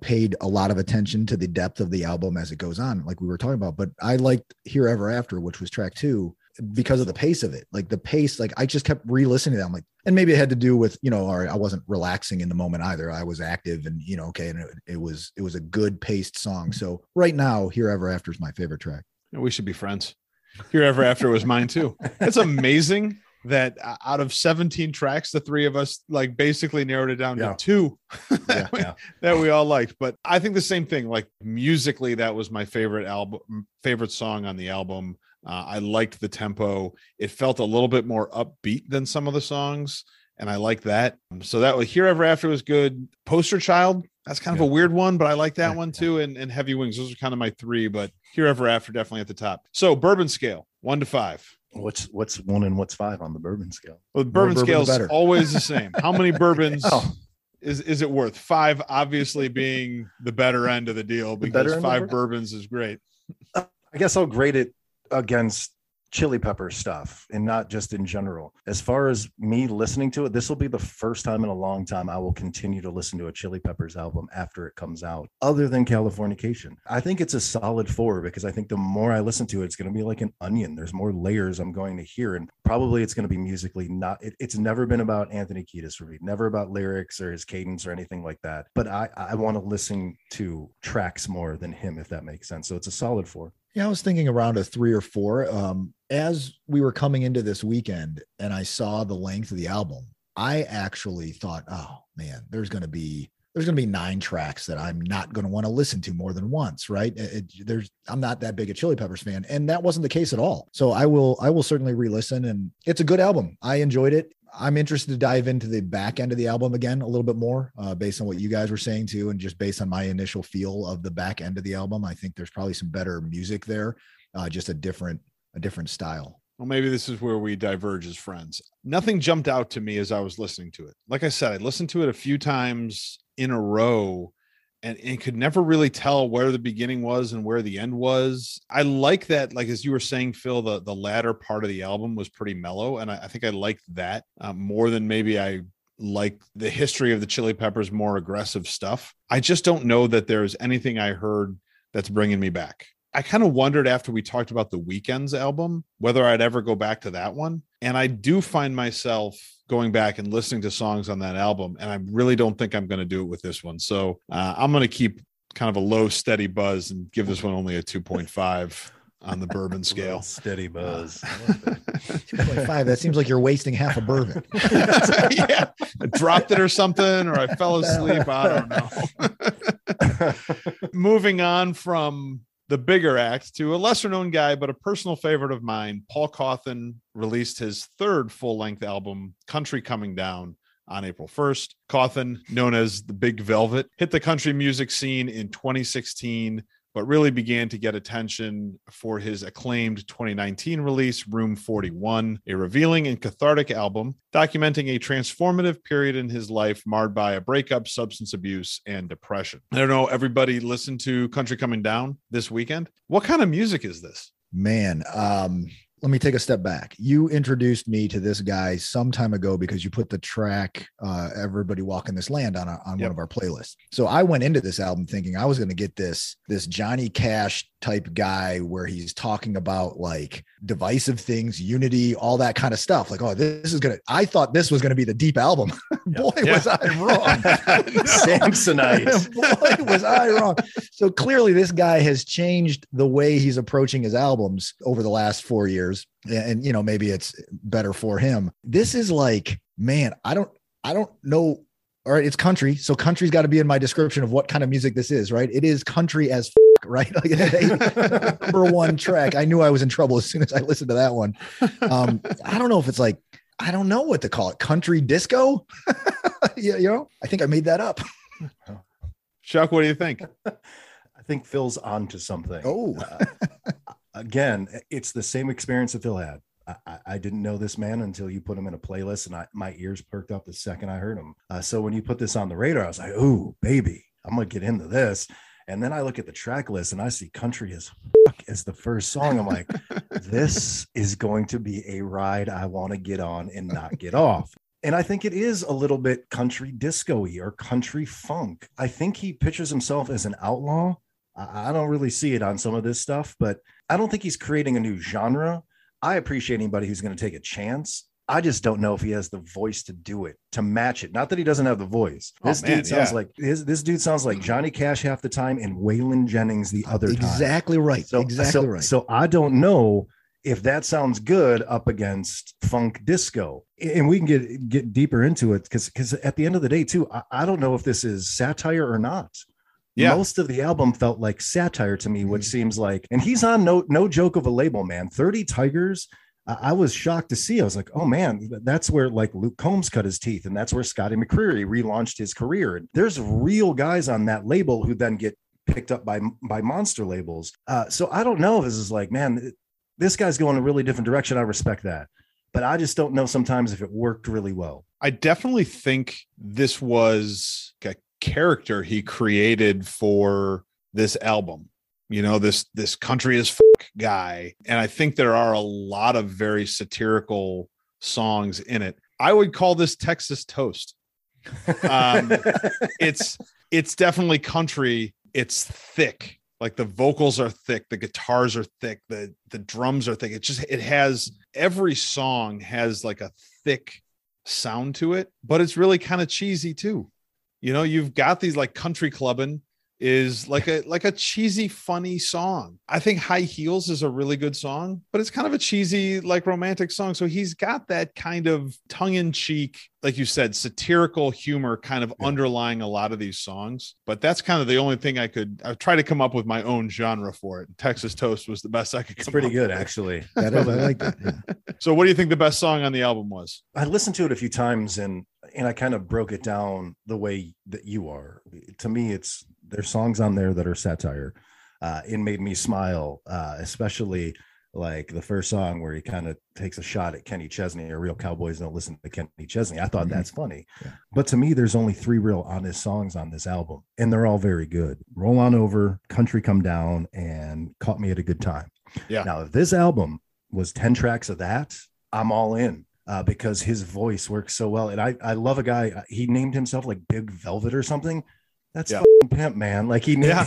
paid a lot of attention to the depth of the album as it goes on, like we were talking about. But I liked Here Ever After, which was track 2, because of the pace of it. Like the pace, like I just kept re-listening to that. I'm like, and maybe it had to do with, or I wasn't relaxing in the moment either. I was active and, and it was a good paced song. So right now, Here Ever After is my favorite track. We should be friends. Here Ever After was mine too. It's amazing that out of 17 tracks, the three of us like basically narrowed it down to 2 that we all liked. But I think the same thing, like musically, that was my favorite song on the album. I liked the tempo. It felt a little bit more upbeat than some of the songs, and I like that. So that was Here Ever After was good. Poster Child, that's kind of a weird one, but I like that one too. And Heavy Wings, those are kind of my 3, but Here Ever After definitely at the top. So bourbon scale, 1 to 5. What's 1 and what's 5 on the bourbon scale? Well, the bourbon scale is always the same. How many bourbons is it worth? 5, obviously being the better end of the deal, because 5 bourbons is great. I guess I'll grade it against Chili Pepper stuff and not just in general. As far as me listening to it, this will be the first time in a long time I will continue to listen to a Chili Peppers album after it comes out, other than Californication. I think it's a solid 4, because I think the more I listen to it, it's going to be like an onion. There's more layers I'm going to hear, and probably it's going to be musically not. It's never been about Anthony Kiedis for me, never about lyrics or his cadence or anything like that. But I want to listen to tracks more than him, if that makes sense. So it's a solid 4. Yeah, I was thinking around a 3 or 4. As we were coming into this weekend and I saw the length of the album, I actually thought, oh man, there's going to be 9 tracks that I'm not going to want to listen to more than once. Right. I'm not that big a Chili Peppers fan, and that wasn't the case at all. So I will certainly re-listen, and it's a good album. I enjoyed it. I'm interested to dive into the back end of the album again a little bit more, based on what you guys were saying too, and just based on my initial feel of the back end of the album. I think there's probably some better music there, just a different style. Well, maybe this is where we diverge as friends. Nothing jumped out to me as I was listening to it. Like I said, I listened to it a few times in a row, and could never really tell where the beginning was and where the end was. I like that, like as you were saying, Phil, the latter part of the album was pretty mellow, and I think I liked that more than maybe I like the history of the Chili Peppers, more aggressive stuff. I just don't know that there's anything I heard that's bringing me back. I kind of wondered after we talked about the Weeknd's album whether I'd ever go back to that one, and I do find myself going back and listening to songs on that album, and I really don't think I'm going to do it with this one. So I'm going to keep kind of a low, steady buzz and give this one only a 2.5 on the bourbon scale. Steady buzz. 2.5. That seems like you're wasting half a bourbon. Yeah, I dropped it or something, or I fell asleep. I don't know. Moving on from the bigger act to a lesser known guy, but a personal favorite of mine, Paul Cawthon released his 3rd full length album, Country Coming Down, on April 1st. Cawthon, known as the Big Velvet, hit the country music scene in 2016, but really began to get attention for his acclaimed 2019 release, Room 41, a revealing and cathartic album documenting a transformative period in his life marred by a breakup, substance abuse, and depression. I don't know, everybody listened to Country Coming Down this weekend. What kind of music is this? Man, let me take a step back. You introduced me to this guy some time ago because you put the track Everybody Walking This Land on one of our playlists. So I went into this album thinking I was going to get this Johnny Cash type guy where he's talking about like divisive things, unity, all that kind of stuff. Like, oh, I thought this was going to be the deep album. Boy, was I wrong. Samsonite. Boy, was I wrong. So clearly this guy has changed the way he's approaching his albums over the last 4 years. And, maybe it's better for him. This is like, man, I don't know. All right. It's country. So country's got to be in my description of what kind of music this is, right? It is country as right. Like, number 1 track. I knew I was in trouble as soon as I listened to that one. I don't know if it's like, I don't know what to call it. Country disco. I think I made that up. Chuck, what do you think? I think Phil's onto something. Oh, again, it's the same experience that Phil had. I didn't know this man until you put him in a playlist, and my ears perked up the second I heard him. So when you put this on the radar, I was like, "Ooh, baby, I'm gonna get into this." And then I look at the track list and I see country as fuck as the first song. I'm like, "This is going to be a ride I want to get on and not get off." And I think it is a little bit country disco-y or country funk. I think he pictures himself as an outlaw. I don't really see it on some of this stuff, but I don't think he's creating a new genre. I appreciate anybody who's going to take a chance. I just don't know if he has the voice to do it, to match it. Not that he doesn't have the voice. This dude sounds like Johnny Cash half the time and Waylon Jennings the other time. Exactly right. Exactly right. So I don't know if that sounds good up against funk disco. And we can get deeper into it because at the end of the day, too, I don't know if this is satire or not. Yeah. Most of the album felt like satire to me, which seems like, and he's on no joke of a label, man. 30 Tigers. I was shocked to see. I was like, oh man, that's where like Luke Combs cut his teeth. And that's where Scotty McCreery relaunched his career. And there's real guys on that label who then get picked up by monster labels. So I don't know if this is like, man, this guy's going a really different direction. I respect that, but I just don't know sometimes if it worked really well. I definitely think this was a character he created for this album, you know, this country is fuck guy. And I think there are a lot of very satirical songs in it. I would call this Texas Toast. It's definitely country. It's thick. Like the vocals are thick. The guitars are thick. The drums are thick. Every song has like a thick sound to it, but it's really kind of cheesy too. You know, you've got these like country clubbing is like a cheesy, funny song. I think High Heels is a really good song, but it's kind of a cheesy, like romantic song. So he's got that kind of tongue in cheek, like you said, satirical humor kind of underlying a lot of these songs. But that's kind of the only thing I try to come up with my own genre for it. Texas Toast was the best I could come up with. It's pretty good, actually. That is, I like that. Yeah. So what do you think the best song on the album was? I listened to it a few times and I kind of broke it down the way that you are. To me, there's songs on there that are satire. It made me smile, especially like the first song where he kind of takes a shot at Kenny Chesney, or real cowboys don't listen to Kenny Chesney. I thought that's funny. Yeah. But to me, there's only three real honest songs on this album, and they're all very good. Roll On Over, Country Come Down, and Caught Me at a Good Time. Yeah. Now, if this album was 10 tracks of that, I'm all in. Because his voice works so well. And I love a guy, he named himself like Big Velvet or something. That's fucking pimp, man. Like he named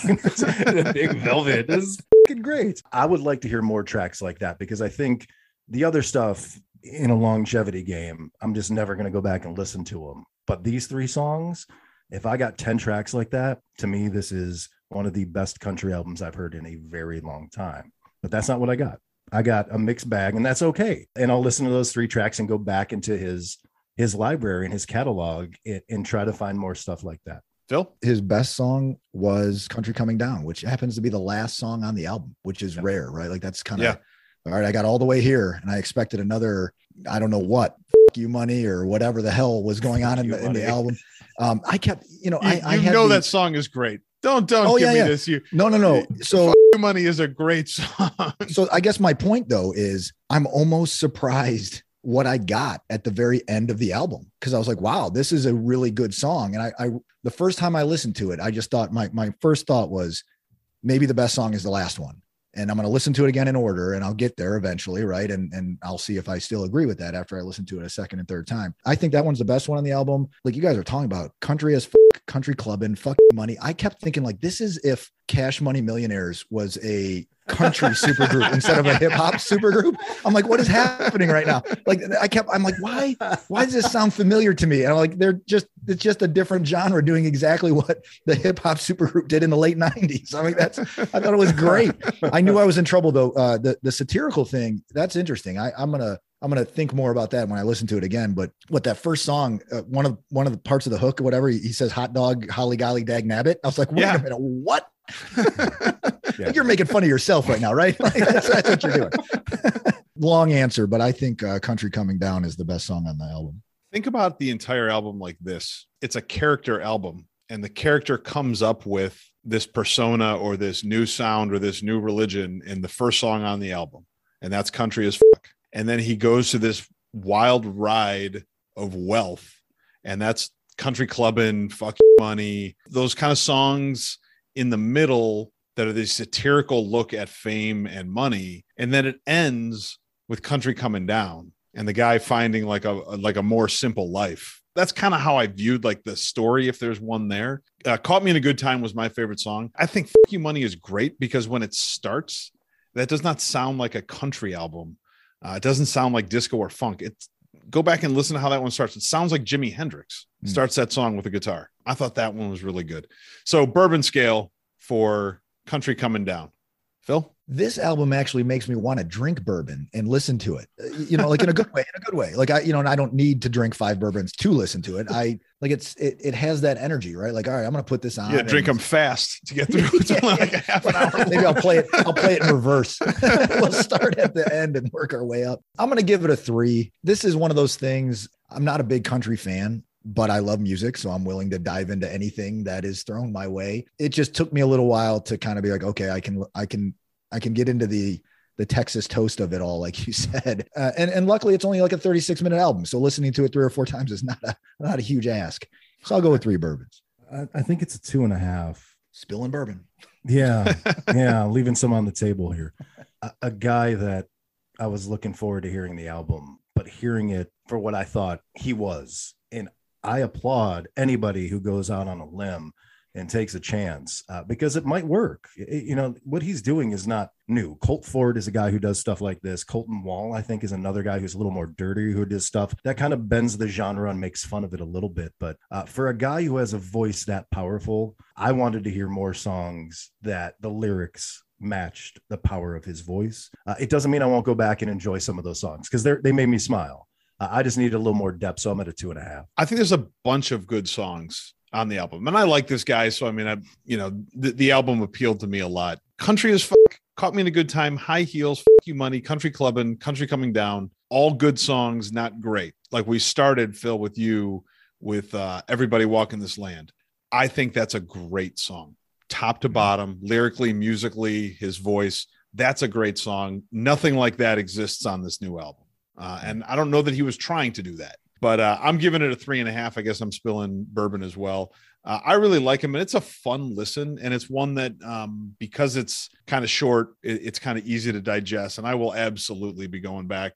Big Velvet. This is fucking great. I would like to hear more tracks like that, because I think the other stuff in a longevity game, I'm just never going to go back and listen to them. But these three songs, if I got 10 tracks like that, to me, this is one of the best country albums I've heard in a very long time. But that's not what I got. I got a mixed bag, and that's okay. And I'll listen to those three tracks and go back into his library and his catalog and try to find more stuff like that. Phil? His best song was Country Coming Down, which happens to be the last song on the album, which is rare, right? Like that's kind of, all right, I got all the way here and I expected another, I don't know what, fuck you money or whatever the hell was going on in the album. I kept, you know, that song is great. Don't give me this. No. So Money is a great song. So I guess my point though is I'm almost surprised what I got at the very end of the album, because I was like, wow, this is a really good song. And I the first time I listened to it, I just thought my first thought was maybe the best song is the last one. And I'm going to listen to it again in order, and I'll get there eventually, right? And I'll see if I still agree with that after I listen to it a second and third time. I think that one's the best one on the album. Like you guys are talking about country as fuck, country clubbing, fuck money. I kept thinking like this is if Cash Money Millionaires was a country supergroup instead of a hip hop supergroup. I'm like, what is happening right now? Like I'm like, why does this sound familiar to me? And I'm like, it's just a different genre doing exactly what the hip hop supergroup did in the late 90s. I mean, I thought it was great. I knew I was in trouble though. The satirical thing, that's interesting. I'm going to think more about that when I listen to it again. But what that first song, one of the parts of the hook or whatever, he says, hot dog, holly golly, dag nabbit. I was like, wait a minute, what? Like you're making fun of yourself right now, right? Like that's what you're doing. Long answer, but I think Country Coming Down is the best song on the album. Think about the entire album like this. It's a character album, and the character comes up with this persona or this new sound or this new religion in the first song on the album, and that's country as fuck. And then he goes to this wild ride of wealth, and that's country clubbing, fucking money, those kind of songs in the middle that are this satirical look at fame and money. And then it ends with Country Coming Down, and the guy finding like a more simple life. That's kind of how I viewed like the story, if there's one there. Caught Me in a Good Time was my favorite song. I think F*** You Money is great because when it starts, that does not sound like a country album. It doesn't sound like disco or funk. Go back and listen to how that one starts. It sounds like Jimi Hendrix starts that song with a guitar. I thought that one was really good. So bourbon scale for Country Coming Down. Phil? This album actually makes me want to drink bourbon and listen to it, you know, like in a good way. Like and I don't need to drink 5 bourbons to listen to it. It has that energy, right? Like, all right, I'm going to put this on. Yeah, drink them fast to get through. It's only like a half an hour. Maybe I'll play it in reverse. We'll start at the end and work our way up. I'm going to give it a 3. This is one of those things. I'm not a big country fan, but I love music, so I'm willing to dive into anything that is thrown my way. It just took me a little while to kind of be like, okay, I can get into the Texas toast of it all, like you said. And luckily it's only like a 36-minute album. So listening to it 3 or 4 times is not a huge ask. So I'll go with 3 bourbons. I think it's a 2.5. Spilling bourbon. Yeah. Yeah. Leaving some on the table here. A guy that I was looking forward to hearing the album, but hearing it for what I thought he was. And I applaud anybody who goes out on a limb and takes a chance because it might work. What he's doing is not new. Colt Ford is a guy who does stuff like this. Colton Wall, I think, is another guy who's a little more dirty, who does stuff that kind of bends the genre and makes fun of it a little bit. But for a guy who has a voice that powerful, I wanted to hear more songs that the lyrics matched the power of his voice. It doesn't mean I won't go back and enjoy some of those songs because they made me smile. I just need a little more depth. So I'm at a 2.5. I think there's a bunch of good songs on the album. And I like this guy. So, I mean, the album appealed to me a lot. Country as Fuck, Caught Me in a Good Time, High Heels, F*** You Money, Country Clubbin', Country Coming Down, all good songs, not great. Like we started, Phil, with you, with Everybody Walking This Land. I think that's a great song, top to bottom, lyrically, musically, his voice. That's a great song. Nothing like that exists on this new album. And I don't know that he was trying to do that. But I'm giving it a 3.5. I guess I'm spilling bourbon as well. I really like him, and it's a fun listen, and it's one that because it's kind of short, it's kind of easy to digest, and I will absolutely be going back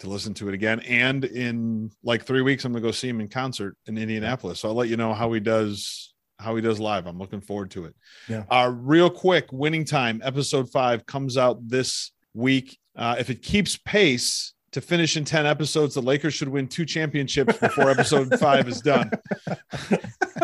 to listen to it again. And in like 3 weeks, I'm going to go see him in concert in Indianapolis. So I'll let you know how he does live. I'm looking forward to it. Yeah. Real quick, Winning Time, episode 5 comes out this week. If it keeps pace to finish in 10 episodes, the Lakers should win 2 championships before episode 5 is done.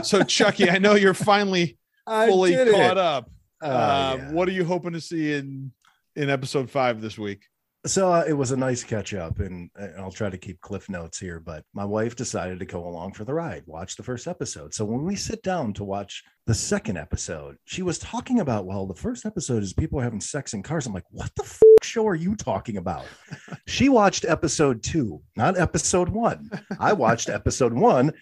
So, Chucky, I know you're finally fully caught up. Yeah. What are you hoping to see in episode 5 this week? So it was a nice catch up, and I'll try to keep cliff notes here, but my wife decided to go along for the ride, watch the first episode. So when we sit down to watch the second episode, she was talking about, well, the first episode is people having sex in cars. I'm like, what the show are you talking about? She watched episode 2, not episode 1. I watched episode 1.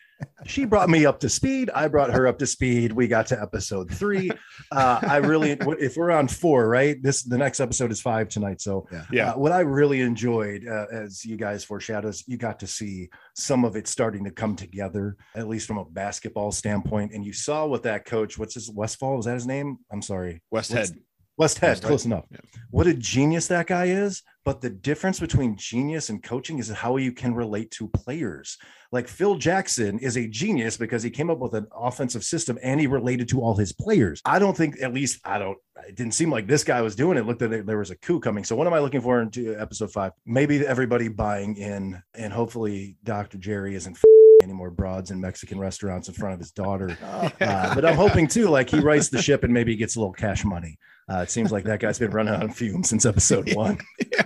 She brought me up to speed. I brought her up to speed. We got to episode 3. If we're on 4, right? The next episode is 5 tonight. So yeah. What I really enjoyed, as you guys foreshadowed, you got to see some of it starting to come together, at least from a basketball standpoint. And you saw what that coach, what's his Westfall? Is that his name? I'm sorry. Westhead, close enough. Yeah. What a genius that guy is. But the difference between genius and coaching is how you can relate to players. Like Phil Jackson is a genius because he came up with an offensive system and he related to all his players. I don't think, at least it didn't seem like this guy was doing it. Looked like there was a coup coming. So what am I looking for into episode 5? Maybe everybody buying in, and hopefully Dr. Jerry isn't any more broads in Mexican restaurants in front of his daughter. But I'm hoping too, like he writes the ship and maybe gets a little cash money. It seems like that guy's been running out of fumes since episode 1. Yeah.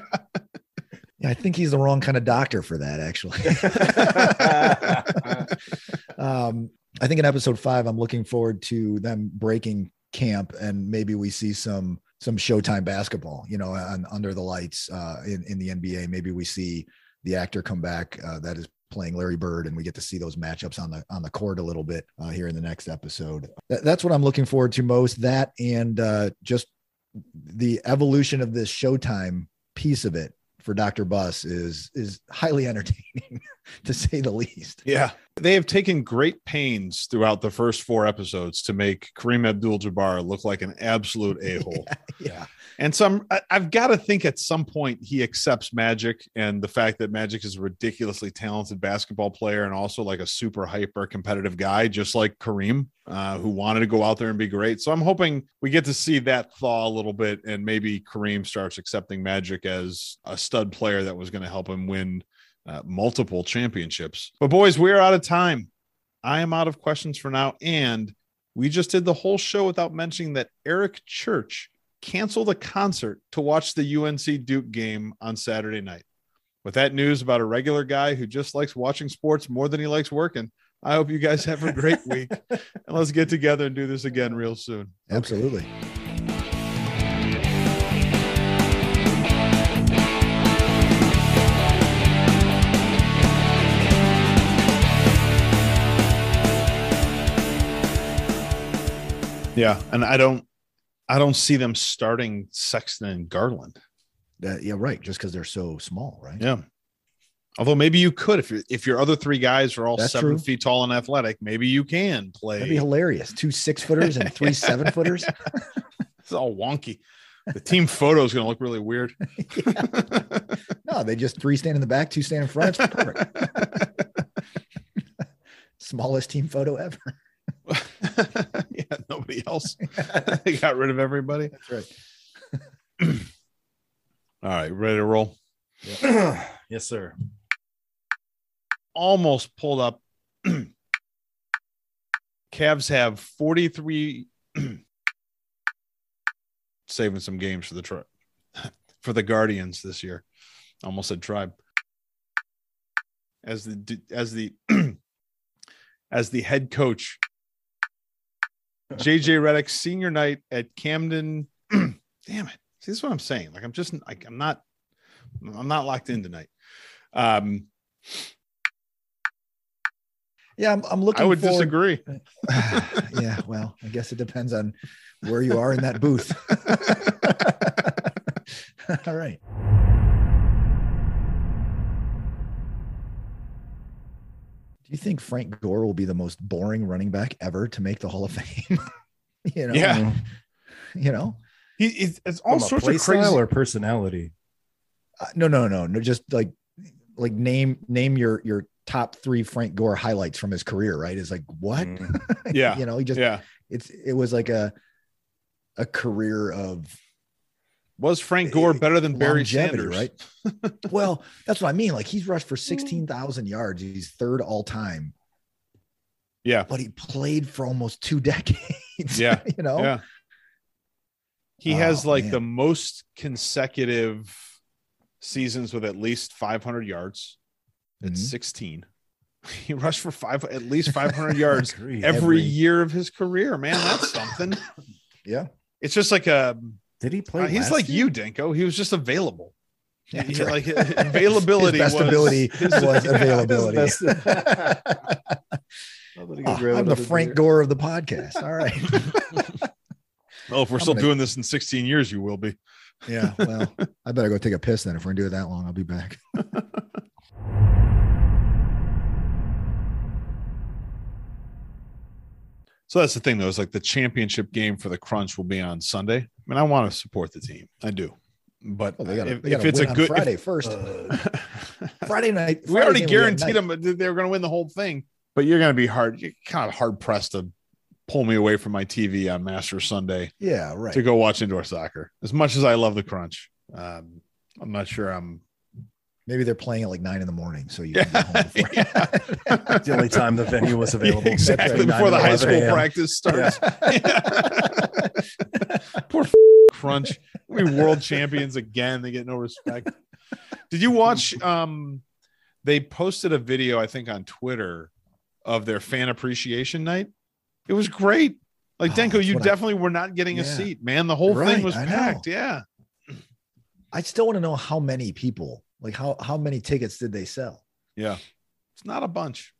I think he's the wrong kind of doctor for that, actually. I think in episode 5, I'm looking forward to them breaking camp and maybe we see some Showtime basketball, under the lights in the NBA. Maybe we see the actor come back that is playing Larry Bird, and we get to see those matchups on the court a little bit here in the next episode. That's what I'm looking forward to most. That and just the evolution of this Showtime piece of it for Dr. Buss is highly entertaining. to say the least. Yeah. They have taken great pains throughout the first four episodes to make Kareem Abdul-Jabbar look like an absolute a-hole. Yeah. And I've got to think at some point he accepts Magic and the fact that Magic is a ridiculously talented basketball player and also like a super hyper competitive guy, just like Kareem, who wanted to go out there and be great. So I'm hoping we get to see that thaw a little bit and maybe Kareem starts accepting Magic as a stud player that was going to help him win multiple championships. But boys, we're out of time. I am out of questions for now. And we just did the whole show without mentioning that Eric Church canceled a concert to watch the UNC Duke game on Saturday night. With that news about a regular guy who just likes watching sports more than he likes working, I hope you guys have a great week. And let's get together and do this again real soon. Absolutely. Okay. Yeah, and I don't see them starting Sexton and Garland. Yeah, right. Just because they're so small, right? Yeah. Although maybe you could, if your other three guys are all 7 feet tall and athletic, maybe you can play. That'd be hilarious. 2 6-footers and three 7-footers. It's all wonky. The team photo is going to look really weird. No, they just three stand in the back, two stand in front. It's perfect. Smallest team photo ever. Yeah, nobody else. They got rid of everybody. That's right. All right, ready to roll? Yeah. Yes, sir. Almost pulled up. Cavs have 43. Saving some games for the trip for the Guardians this year. Almost said tribe. As the head coach, JJ Redick, senior night at Camden. Damn it. See, this is what I'm saying. Like, I'm not locked in tonight. Yeah. I'm looking. I would disagree. Yeah. Well, I guess it depends on where you are in that booth. All right. Do you think Frank Gore will be the most boring running back ever to make the Hall of Fame? You know, yeah. You know, it's all sorts of crazy or personality. No. Just like name your top three Frank Gore highlights from his career. Right. It's like, what? Yeah. You know, he just, yeah. It was like a career of. Was Frank Gore better than Barry Sanders? Right. Well, that's what I mean. Like, he's rushed for 16,000 yards. He's third all time. Yeah. But he played for almost 2 decades. Yeah. You know, yeah. He has the most consecutive seasons with at least 500 yards. It's 16. He rushed for at least 500 yards every year of his career, man. That's something. Yeah. It's just like a, did he play? He's like year? You, Danko. He was just available. Yeah, right. Like availability. His best ability was availability. I'm the Frank Gore of the podcast. All right. Well, if we're still doing this in 16 years, you will be. Yeah. Well, I better go take a piss then. If we're gonna do it that long, I'll be back. So that's the thing, though, is like the championship game for the Crunch will be on Sunday. I mean, I want to support the team. I do. But if it's a good Friday first, Friday night, we already guaranteed them they were going to win the whole thing. But you're going to be kind of hard pressed to pull me away from my TV on Master Sunday. Yeah, right. To go watch indoor soccer. As much as I love the Crunch, I'm not sure I'm. Maybe they're playing at like 9 a.m. so you can get home before. Yeah. It's the only time the venue was available. Exactly, right. Before the high school practice starts. Yeah. Poor Crunch. We world champions again. They get no respect. Did you watch? They posted a video, I think, on Twitter of their fan appreciation night. It was great. Like, Denko, you definitely were not getting a seat, man. The whole thing was packed. Yeah. I still want to know how many people. Like, how many tickets did they sell? Yeah. It's not a bunch.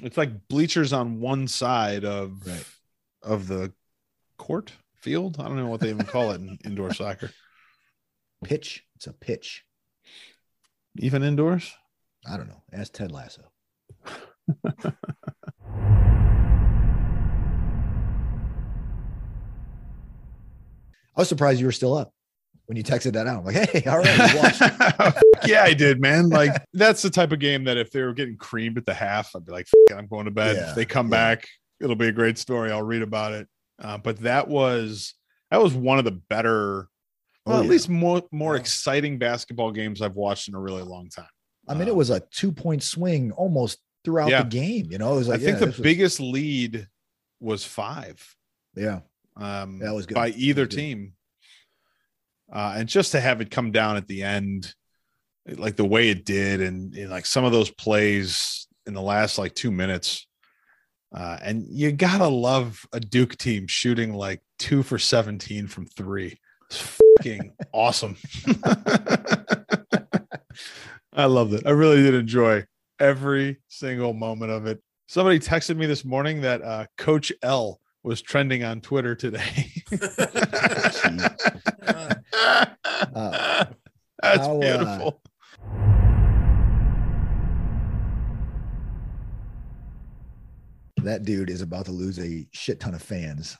It's like bleachers on one side of the court field. I don't know what they even call it in indoor soccer. Pitch. It's a pitch. Even indoors? I don't know. Ask Ted Lasso. I was surprised you were still up when you texted that out. I'm like, hey, all right, you watched. Yeah, I did, man. Like, that's the type of game that if they were getting creamed at the half, I'd be like, it, I'm going to bed. Yeah, if they come back, it'll be a great story. I'll read about it. But that was one of the better, at least more exciting basketball games I've watched in a really long time. I mean, it was a 2-point swing almost throughout the game. You know, it was like, I think the biggest lead was 5. Yeah. That was good by either team. And just to have it come down at the end, like the way it did, and like some of those plays in the last like 2 minutes. And you gotta love a Duke team shooting like 2 for 17 from 3. It's fucking awesome. I loved it. I really did enjoy every single moment of it. Somebody texted me this morning that Coach L was trending on Twitter today. That's beautiful. That dude is about to lose a shit ton of fans.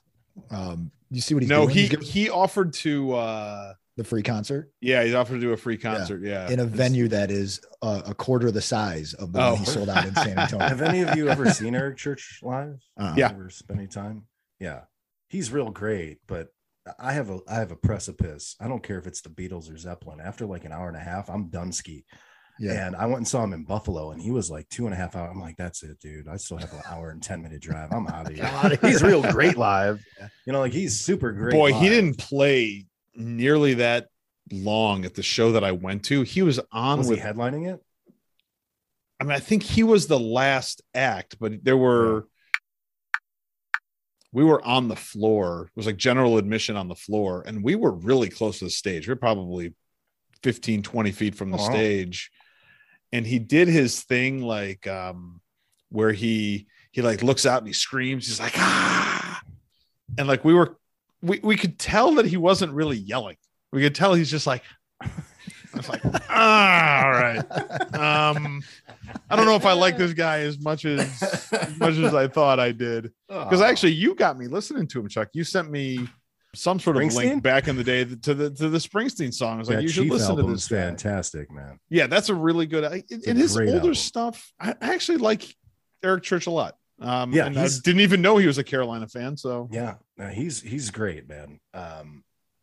You see what he's doing? He offered to the free concert. Yeah, he's offered to do a free concert. Yeah, in a venue that is a quarter the size of the one he sold out in San Antonio. Have any of you ever seen Eric Church live? Yeah, ever spent any time? Yeah, he's real great, but I have a precipice. I don't care if it's the Beatles or Zeppelin. After like an hour and a half, I'm done ski. Yeah. And I went and saw him in Buffalo, and he was like 2.5 hours. I'm like, that's it, dude. I still have an hour and 10 minute drive. I'm out of here. He's real great live. You know, like he's super great. Boy, live. He didn't play nearly that long at the show that I went to. He was on he headlining it. I mean, I think he was the last act, but there were, we were on the floor. It was like general admission on the floor, and we were really close to the stage. We were probably 15, 20 feet from the stage. And he did his thing, like where he like looks out and he screams. He's like, ah, and like we could tell that he wasn't really yelling. We could tell he's just like, I was like, ah, all right. I don't know if I like this guy as much as I thought I did, because actually you got me listening to him, Chuck. You sent me some sort of link back in the day to the Springsteen song. I was like, you should listen to this. Fantastic, man. Yeah, that's a really good. And his older stuff, I actually like Eric Church a lot. Yeah, and I didn't even know he was a Carolina fan. So yeah, no, he's great, man.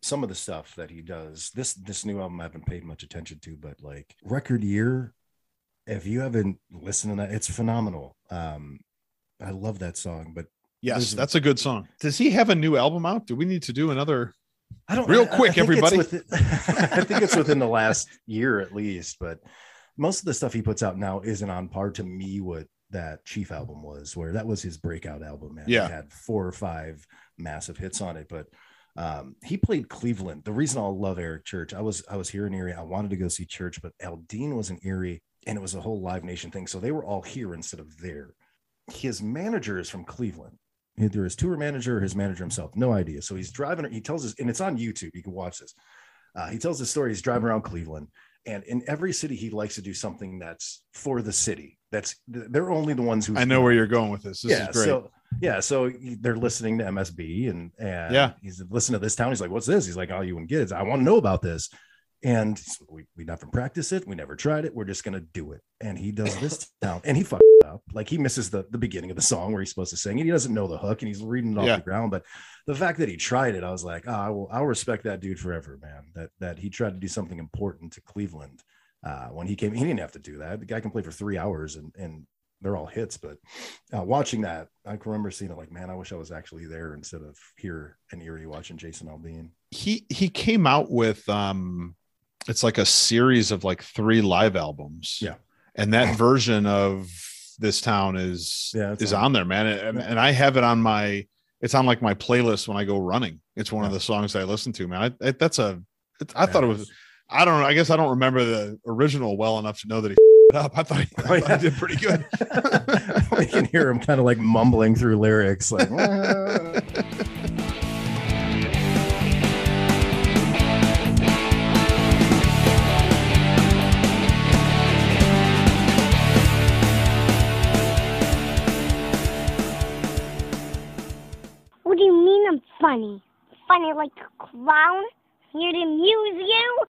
Some of the stuff that he does, this new album I haven't paid much attention to, but like Record Year, if you haven't listened to that, it's phenomenal. I love that song, but. Yes, that's a good song. Does he have a new album out? Do we need to do another? I don't. Real quick, everybody. I think it's within the last year at least, but most of the stuff he puts out now isn't on par to me with that Chief album was, where that was his breakout album. Man. Yeah, it had 4 or 5 massive hits on it, but he played Cleveland. The reason I love Eric Church, I was here in Erie. I wanted to go see Church, but Aldean was in Erie, and it was a whole Live Nation thing, so they were all here instead of there. His manager is from Cleveland. Either his tour manager or his manager himself, no idea. So he's driving, he tells us, and it's on YouTube, you can watch this. He tells the story, he's driving around Cleveland, and in every city he likes to do something that's for the city. That's, they're only the ones who I know where you're going with this. This is great. So they're listening to MSB and he's listening to this town. He's like, what's this? He's like, all you and kids, I want to know about this. And we never practiced it. We never tried it. We're just going to do it. And he does this down, and he fucked up. Like he misses the beginning of the song where he's supposed to sing it. He doesn't know the hook, and he's reading it off the ground. But the fact that he tried it, I was like, I'll respect that dude forever, man. That he tried to do something important to Cleveland when he came. He didn't have to do that. The guy can play for 3 hours and they're all hits. But watching that, I can remember seeing it like, man, I wish I was actually there instead of here in Erie watching Jason Aldean. He came out with it's like a series of like 3 live albums. Yeah. And that version of This Town is on there, man. And I have it on it's on like my playlist when I go running. It's one of the songs I listen to, man. I don't know. I guess I don't remember the original well enough to know that he f***ed up. I thought he did pretty good. I can hear him kind of like mumbling through lyrics. Like, funny. Funny like a clown. Here to amuse you.